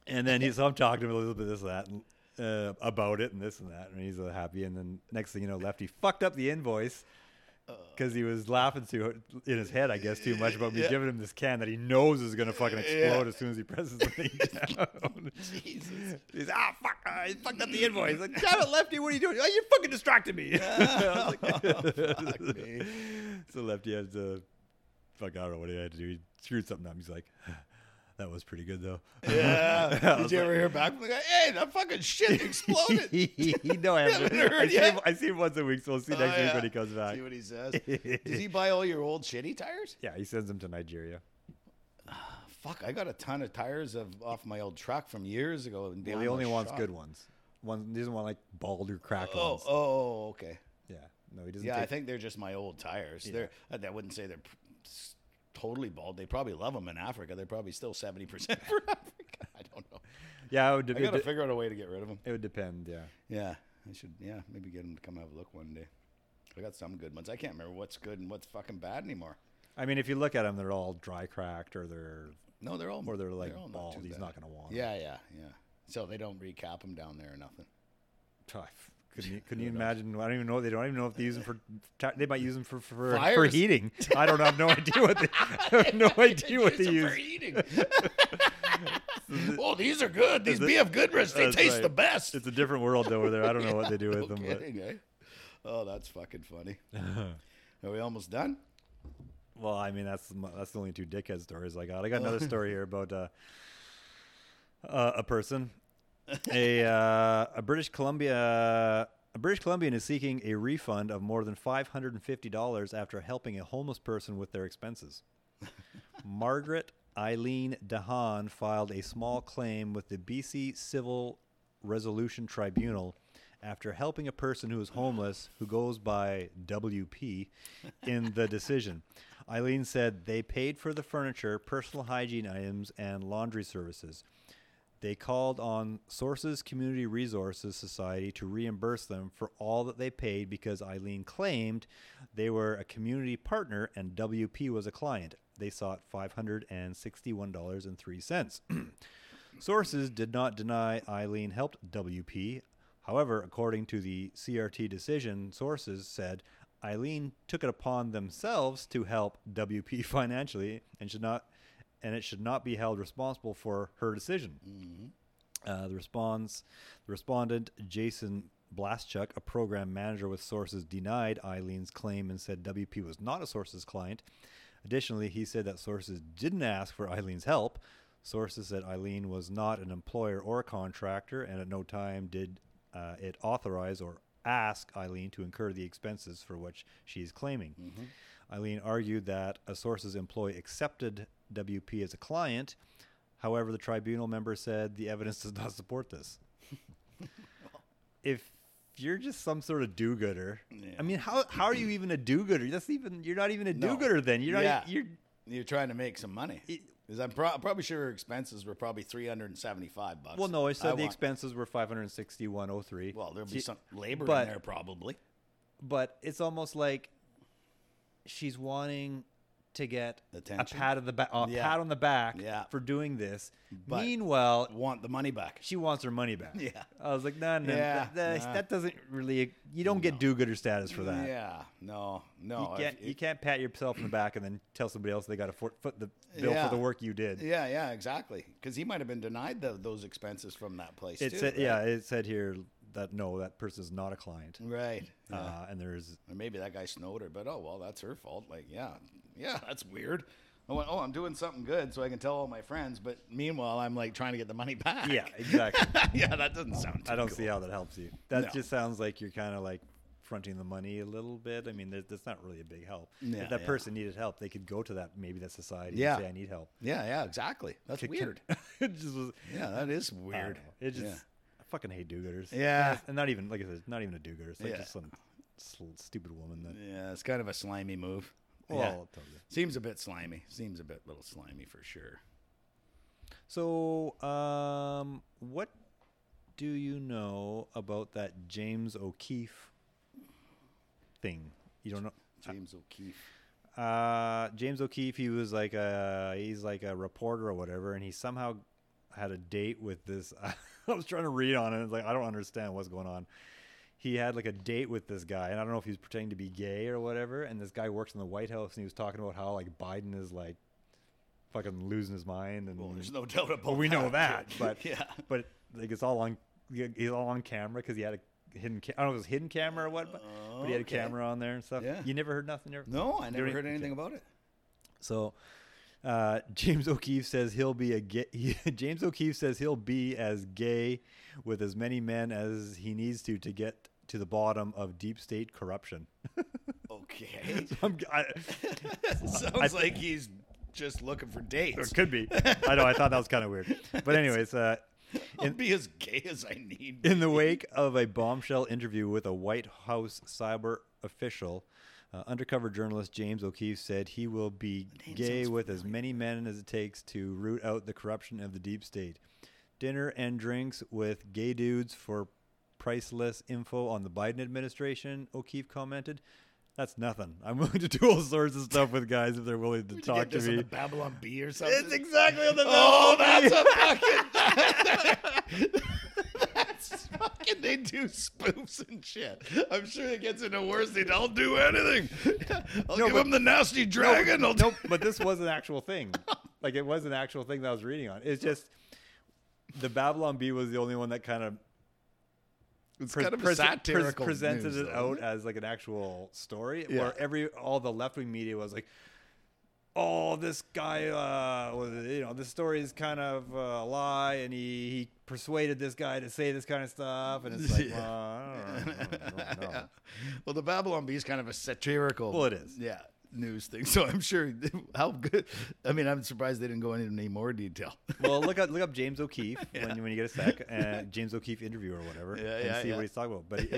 And then I'm talking to him a little bit this and that. And, about it and this and that. And he's all happy. And then next thing you know, Lefty fucked up the invoice. Because he was laughing in his head, I guess, too much about me giving him this can that he knows is going to fucking explode as soon as he presses the thing down. Jesus. He's, fuck, he fucked up the invoice. He's like, damn it, Lefty, what are you doing? Oh, you fucking distracted me. I was like, fuck me. So Lefty had to, I don't know what he had to do. He screwed something up. He's like, that was pretty good, though. Yeah. Did you ever hear back from the guy? Hey, that fucking shit exploded. No, I haven't heard yet. I see him once a week, so we'll see next week when he comes back. See what he says. Does he buy all your old shitty tires? Yeah, he sends them to Nigeria. Fuck, I got a ton of tires off my old truck from years ago. And he only wants good ones. He doesn't want, like, bald or cracked ones. Oh, okay. Yeah. No, he doesn't. Yeah, I think they're just my old tires. Yeah. I wouldn't say they're... totally bald. They probably love them in Africa. They're probably still 70% for Africa. I don't know. Yeah, I got to figure out a way to get rid of them. It would depend, yeah. Yeah, I should, maybe get them to come have a look one day. I got some good ones. I can't remember what's good and what's fucking bad anymore. I mean, if you look at them, they're all dry cracked or they're No, they're all. Or they're like they're bald. Not he's bad. Not going to want. Yeah, yeah, yeah. So they don't recap them down there or nothing. Tough. Couldn't you imagine? I don't even know. They don't even know if they use them for. They might use them for heating. I don't know. I have no idea what they. I have no idea what they use. For heating. Oh, these are good. These BF Goodrich. They taste the best. It's a different world though. Where they're. I don't know what they do with them. Kidding, but. Eh? Oh, that's fucking funny. Are we almost done? Well, I mean, that's the only two dickhead stories I got. I got another story here about a person. A British Columbian is seeking a refund of more than $550 after helping a homeless person with their expenses. Margaret Eileen Dehan filed a small claim with the BC Civil Resolution Tribunal after helping a person who is homeless, who goes by WP, in the decision. Eileen said they paid for the furniture, personal hygiene items, and laundry services. They called on Sources Community Resources Society to reimburse them for all that they paid because Eileen claimed they were a community partner and WP was a client. They sought $561.03. Sources did not deny Eileen helped WP. However, according to the CRT decision, Sources said Eileen took it upon themselves to help WP financially and it should not be held responsible for her decision. Mm-hmm. The respondent, Jason Blaschuk, a program manager with Sources, denied Eileen's claim and said WP was not a Sources client. Additionally, he said that Sources didn't ask for Eileen's help. Sources said Eileen was not an employer or a contractor, and at no time did it authorize or ask Eileen to incur the expenses for which she is claiming. Mm-hmm. Eileen argued that a Sources employee accepted WP as a client. However, the tribunal member said the evidence does not support this. If you're just some sort of do-gooder, yeah. I mean, how are you even a do-gooder? You're not even a do-gooder then. You're trying to make some money. Because I'm probably sure her expenses were probably $375. Well, no, I said expenses were $561.03. Well, there'll be some labor in there probably. But it's almost like she's wanting to get attention. Pat on the back for doing this. But meanwhile, want the money back. She wants her money back. Yeah. I was like, that doesn't really. You don't get do-gooder status for that. Yeah. No. You can't pat yourself on the back and then tell somebody else they got to foot the bill for the work you did. Yeah. Yeah. Exactly. Because he might have been denied those expenses from that place. It said here that no, that person is not a client. Right. And or maybe that guy snowed her, but oh well, that's her fault. Like, yeah, that's weird. I went, I'm doing something good so I can tell all my friends, but meanwhile I'm like trying to get the money back. Yeah, exactly. Yeah, that doesn't sound too I don't cool. see how that helps you. That just sounds like you're kind of like fronting the money a little bit. I mean, that's not really a big help. Yeah, if that person needed help, they could go to that society and say, I need help. Yeah, yeah, exactly. That's weird. It just was, that is weird. It just... Yeah. I fucking hate do-gooders. Yeah. And not even, like I said, not even a do-gooder. It's like just some stupid woman. It's kind of a slimy move. Well, totally. Seems a bit slimy. Seems a bit little slimy for sure. So, what do you know about that James O'Keefe thing? You don't know? James O'Keefe. James O'Keefe, he was like he's like a reporter or whatever, and he somehow had a date with this. I was trying to read on it. It's like, I don't understand what's going on. He had like a date with this guy, and I don't know if he was pretending to be gay or whatever. And this guy works in the White House, and he was talking about how like Biden is like fucking losing his mind. And well, there's no doubt about that. We know that, but but like it's all on. He's all on camera because he had a hidden. I don't know if it was hidden camera or what, but he had a camera on there and stuff. Yeah. You never heard nothing. No, I never heard anything about it. So. James O'Keefe says he'll be as gay with as many men as he needs to get to the bottom of deep state corruption. Okay. Sounds like he's just looking for dates. It could be. I know. I thought that was kind of weird. But anyways, I'll be as gay as I need. In the wake of a bombshell interview with a White House cyber official, undercover journalist James O'Keefe said he will be gay with as many men as it takes to root out the corruption of the deep state. Dinner and drinks with gay dudes for priceless info on the Biden administration, O'Keefe commented. That's nothing. I'm willing to do all sorts of stuff with guys if they're willing to talk to me. On the Babylon Bee or something. It's exactly on the Babylon Bee. That's fucking. They do spoofs and shit. I'm sure it gets into worse. I'll do anything. I'll give them the nasty dragon. But this was an actual thing. Like, it was an actual thing that I was reading on. It's just the Babylon Bee was the only one that kind of. It's kind of satirical. Presented it out as like an actual story, where all the left wing media was like, "Oh, this guy, this story is kind of a lie, and he persuaded this guy to say this kind of stuff," and it's like, I don't know. Yeah. Well, the Babylon Bee is kind of a satirical. Well, it is, news thing. So I'm sure how good. I mean, I'm surprised they didn't go into any more detail. Well, look up James O'Keefe when you get a sec, James O'Keefe interview or whatever, and see what he's talking about. But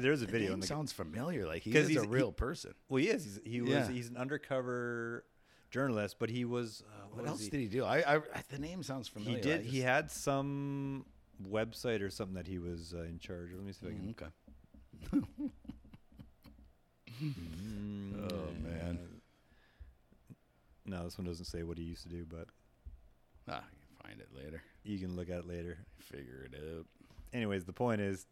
there's a video. It sounds familiar. Like he's a real person. Well, he is. He's an undercover journalist, but he was. What else did he do? The name sounds familiar. He did. He had some website or something that he was in charge of. Let me see if I can. Okay. Oh man! No, this one doesn't say what he used to do, but you can find it later. You can look at it later, figure it out. Anyways, the point is,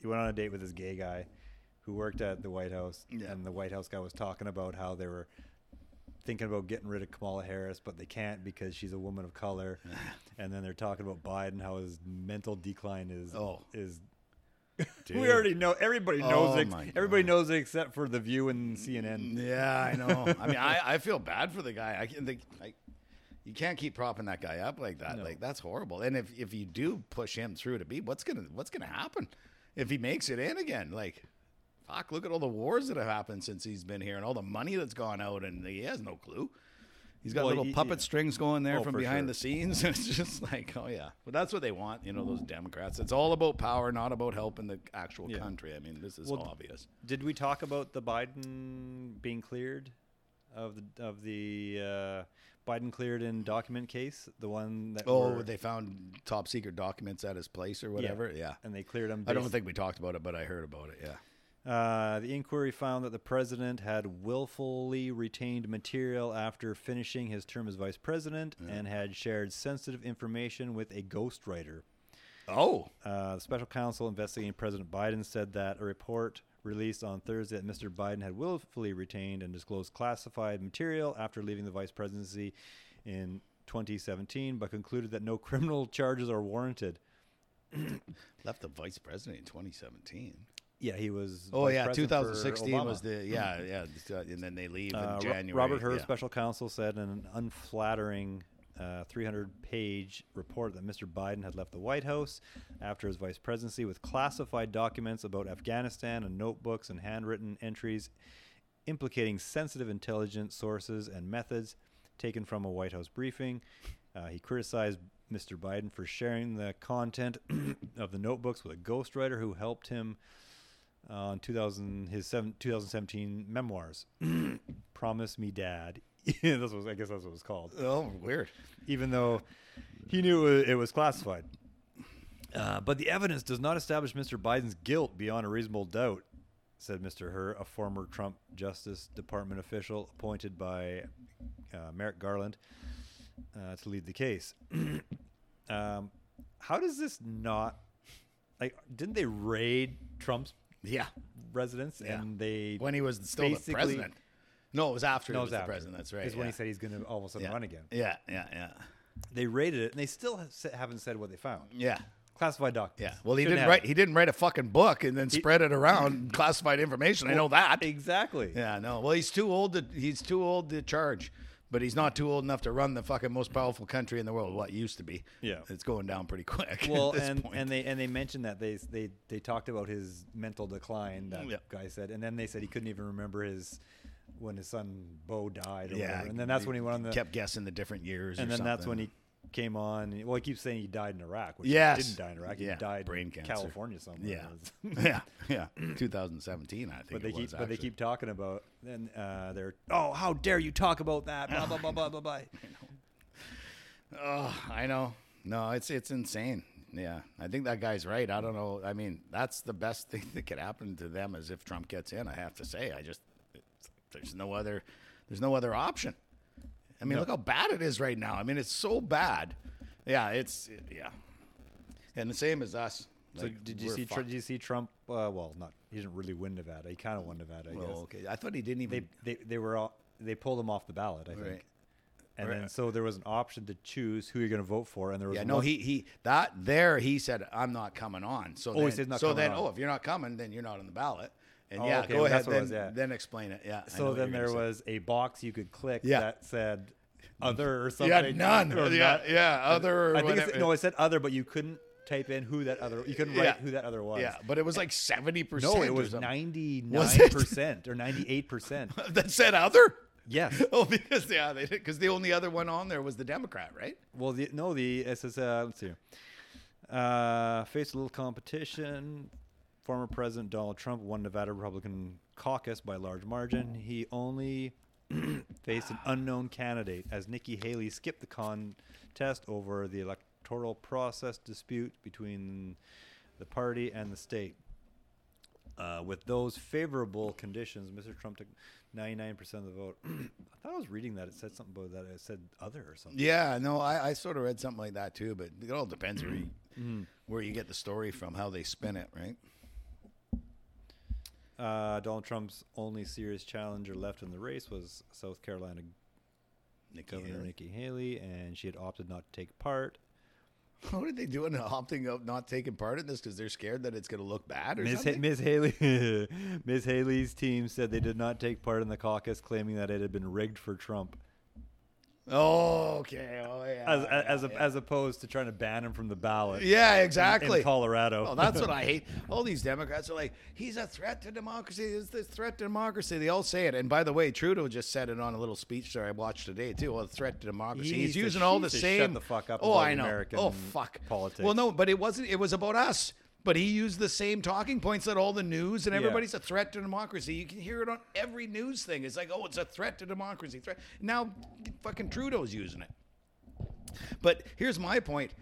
he went on a date with this gay guy who worked at the White House, and the White House guy was talking about how they were thinking about getting rid of Kamala Harris, but they can't because she's a woman of color. And then they're talking about Biden, how his mental decline is. Dude. We already know. Everybody knows it. Everybody knows it except for The View and CNN. Yeah, I know. I mean, I feel bad for the guy. You can't keep propping that guy up like that. No. Like, that's horrible. And if you do push him through to be, what's gonna happen if he makes it in again? Like, fuck! Look at all the wars that have happened since he's been here, and all the money that's gone out, and he has no clue. He's got little puppet strings going there from behind the scenes. And it's just like, But that's what they want, those Democrats. It's all about power, not about helping the actual country. I mean, this is obvious. Did we talk about the Biden being cleared of the Biden cleared in document case? The one that they found top secret documents at his place or whatever? Yeah. And they cleared him. I don't think we talked about it, but I heard about it, the inquiry found that the president had willfully retained material after finishing his term as vice president and had shared sensitive information with a ghostwriter. The special counsel investigating President Biden said that a report released on Thursday that Mr. Biden had willfully retained and disclosed classified material after leaving the vice presidency in 2017, but concluded that no criminal charges are warranted. Left the vice president in 2017. Yeah, he was. 2016 was the and then they leave in January. Robert Herr, special counsel, said in an unflattering 300-page report that Mr. Biden had left the White House after his vice presidency with classified documents about Afghanistan and notebooks and handwritten entries implicating sensitive intelligence sources and methods taken from a White House briefing. He criticized Mr. Biden for sharing the content of the notebooks with a ghostwriter who helped him. On 2017 memoirs, Promise Me Dad. I guess that's what it was called. Oh, weird. Even though he knew it was classified. But the evidence does not establish Mr. Biden's guilt beyond a reasonable doubt, said Mr. Herr, a former Trump Justice Department official appointed by Merrick Garland to lead the case. How does this not... Like, didn't they raid Trump's residence? Yeah. And they when he was still the president. No, it was after he was the president. That's right. Because when he said he's going to all of a sudden run again. Yeah. They raided it, and they still haven't said what they found. Yeah. Classified documents. Yeah. Well, he didn't write a fucking book and then spread it around classified information. I know that. Exactly. Yeah. No. Well, he's too old to charge. But he's not too old enough to run the fucking most powerful country in the world. Well, it used to be. Yeah, it's going down pretty quick. Well, and they mentioned that they talked about his mental decline. That guy said, and then they said he couldn't even remember when his son Bo died. Or whatever. And then that's when he went on the kept guessing the different years. And that's when he came on. Well, he keeps saying he died in Iraq, which he didn't die in Iraq. He died brain cancer. California somewhere. Yeah, yeah, 2017, I think. But they keep talking about. And they're, how dare you talk about that? Blah blah blah blah blah blah. I know. No, it's insane. Yeah, I think that guy's right. I don't know. I mean, that's the best thing that could happen to them is if Trump gets in, I have to say. There's no other option. I mean, Look how bad it is right now. I mean, it's so bad. Yeah, yeah. And the same as us. So like, did you see Trump? He didn't really win Nevada. He kind of won Nevada, I guess. Oh, okay. I thought he didn't even. They pulled him off the ballot, I think. Right. And then so there was an option to choose who you're going to vote for, and there was he said I'm not coming on. If you're not coming, then you're not on the ballot. And ahead. Then explain it. Yeah. So then there was a box you could click that said other or something. Yeah, none. Or other. It said other, but you couldn't type in who that other. You couldn't write who that other was. Yeah, but it was like 70%. No, it was 99% or 98%. That said other. Yes. Oh, because the only other one on there was the Democrat, right? Well, it says let's see. Faced a little competition. Former President Donald Trump won Nevada Republican caucus by a large margin. He only faced an unknown candidate as Nikki Haley skipped the contest over the electoral process dispute between the party and the state. With those favorable conditions, Mr. Trump took 99% of the vote. I thought I was reading that. It said something about that. It said other or something. Yeah, no, I sort of read something like that too, but it all depends where you get the story from, how they spin it, right? Donald Trump's only serious challenger left in the race was South Carolina Governor Nikki Haley, and she had opted not to take part. What are they doing, opting out, not taking part in this because they're scared that it's going to look bad or something? Ms. Haley's team said they did not take part in the caucus, claiming that it had been rigged for Trump. Oh, okay. Oh, yeah. As opposed to trying to ban him from the ballot. Yeah, exactly. In Colorado. Oh, that's what I hate. All these Democrats are like, he's a threat to democracy. He's a threat to democracy. They all say it. And by the way, Trudeau just said it on a little speech that I watched today too. Well, a threat to democracy. He's using all the same. Shut the fuck up. Oh, I know. American politics. Well, no, but it wasn't. It was about us. But he used the same talking points that all the news and everybody's a threat to democracy. You can hear it on every news thing. It's like, oh, it's a threat to democracy. Now fucking Trudeau's using it. But here's my point.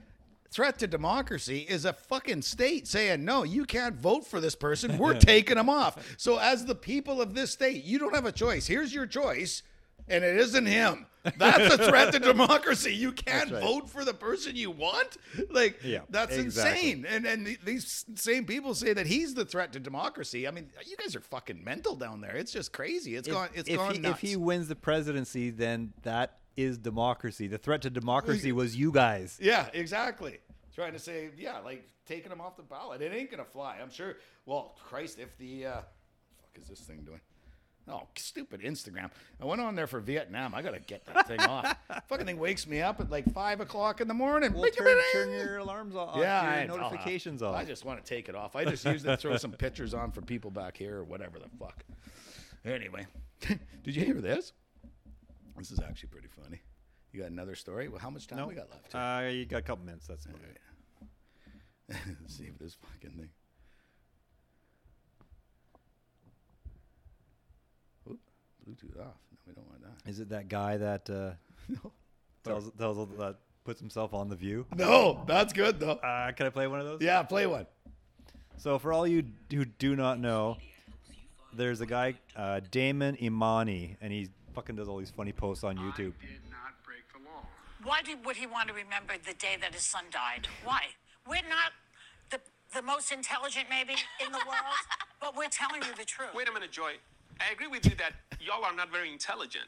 Threat to democracy is a fucking state saying, no, you can't vote for this person. We're taking them off. So as the people of this state, you don't have a choice. Here's your choice. And it isn't him. That's a threat to democracy. You can't vote for the person you want. Like, that's insane. And these same people say that he's the threat to democracy. I mean, you guys are fucking mental down there. It's just crazy. It's gone nuts. If he wins the presidency, then that is democracy. The threat to democracy was you guys. Yeah, exactly. Trying to say, taking him off the ballot. It ain't going to fly. I'm sure. Well, Christ, if the fuck is this thing doing? Oh, stupid Instagram. I went on there for Vietnam. I got to get that thing off. Fucking thing wakes me up at like 5 o'clock in the morning. Well, turn your alarms off. Yeah, your notifications off. I just want to take it off. I just used it to throw some pictures on for people back here or whatever the fuck. Anyway, did you hear this? This is actually pretty funny. You got another story? Well, how much time we got left? You got a couple minutes. That's about it. Let's see if this fucking thing. Bluetooth off. No, we don't want that. Is it that guy that puts himself on The View? No, that's good though. Can I play one of those? Yeah, play one. So for all you who do not know, there's a guy, Damon Imani, and he fucking does all these funny posts on YouTube. I did not break the law. Why would he want to remember the day that his son died? Why? We're not the most intelligent maybe in the world, but we're telling you the truth. Wait a minute, Joy. I agree with you that y'all are not very intelligent,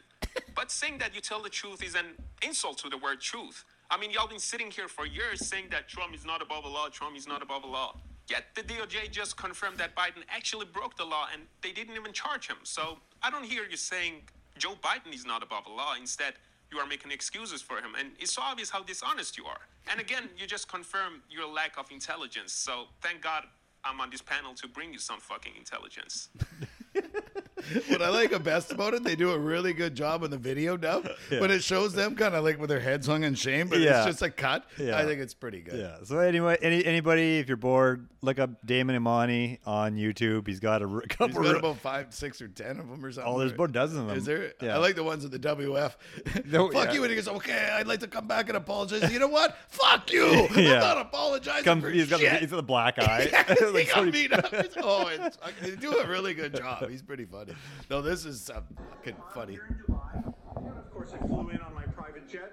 but saying that you tell the truth is an insult to the word truth. I mean, y'all been sitting here for years saying that Trump is not above the law, Trump is not above the law. Yet the DOJ just confirmed that Biden actually broke the law and they didn't even charge him. So I don't hear you saying Joe Biden is not above the law. Instead, you are making excuses for him. And it's so obvious how dishonest you are. And again, you just confirm your lack of intelligence. So thank God I'm on this panel to bring you some fucking intelligence. What I like best about it, they do a really good job on the video dub, but it shows them kind of like with their heads hung in shame, but it's just a cut. I think it's pretty good. Yeah. So anyway, anybody, if you're bored, look up Damon Imani on YouTube. He's got a couple. He's got about 5, 6, or 10 of them or something. Oh, there's about a dozen of them. Is there? Yeah. I like the ones with the WF. No, fuck you. And he goes, okay, I'd like to come back and apologize. You know what? Fuck you. I'm not apologizing for shit. He's got the black eye. Like, he got beat up. Oh, they do a really good job. He's pretty funny. No, this is fucking funny. Here in July, and of course, I flew in on my private jet.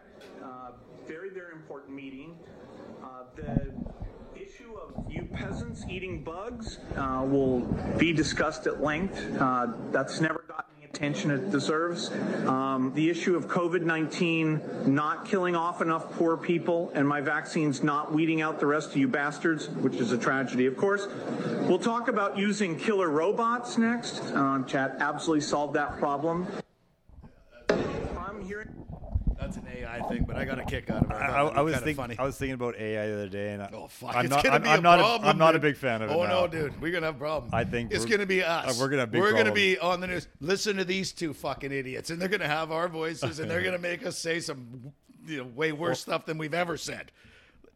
Very, very important meeting. The issue of you peasants eating bugs will be discussed at length. That's never gotten the attention it deserves. The issue of COVID-19 not killing off enough poor people and my vaccines not weeding out the rest of you bastards, which is a tragedy, of course. We'll talk about using killer robots next. Chat absolutely solved that problem. I'm hearing... That's an AI thing, but I got a kick out of it. I was thinking about AI the other day, and I'm not a big fan of it. Oh no, dude, we're gonna have a problem. I think it's gonna be us. We're gonna have big problems. Gonna be on the news. Listen to these two fucking idiots, and they're gonna have our voices, and they're gonna make us say some way worse stuff than we've ever said.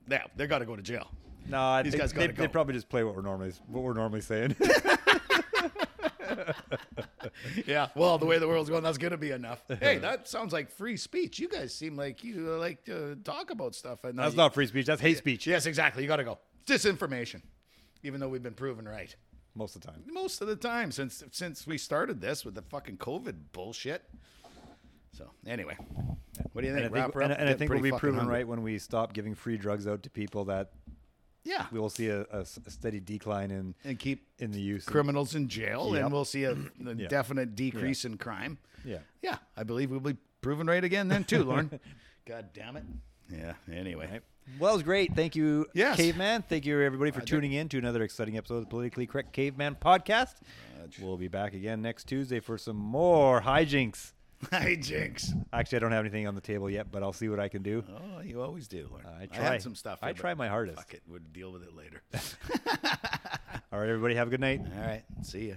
Now they got to go to jail. No, these guys got to go. They probably just play what we're normally saying. Yeah, well, the way the world's going, that's gonna be enough. Hey, that sounds like free speech. You guys seem like you like to talk about stuff, and that's not free speech. That's hate speech. Yes, exactly. You gotta go. Disinformation, even though we've been proven right most of the time. Most of the time since we started this with the fucking COVID bullshit. So anyway, what do you think? I think we'll be proven right when we stop giving free drugs out to people. That. Yeah, we will see a steady decline in the use criminals in jail, and we'll see a definite decrease in crime. Yeah, yeah, I believe we'll be proven right again then too, Lorne. God damn it. Yeah. Anyway, right. Well, it was great. Thank you, Caveman. Thank you everybody for tuning in to another exciting episode of the Politically Correct Caveman Podcast. We'll be back again next Tuesday for some more hijinks. Actually, I don't have anything on the table yet, but I'll see what I can do. Oh, you always do, Lorne. I had some stuff. I try my hardest. Fuck it. We'll deal with it later. All right, everybody. Have a good night. All right. See ya.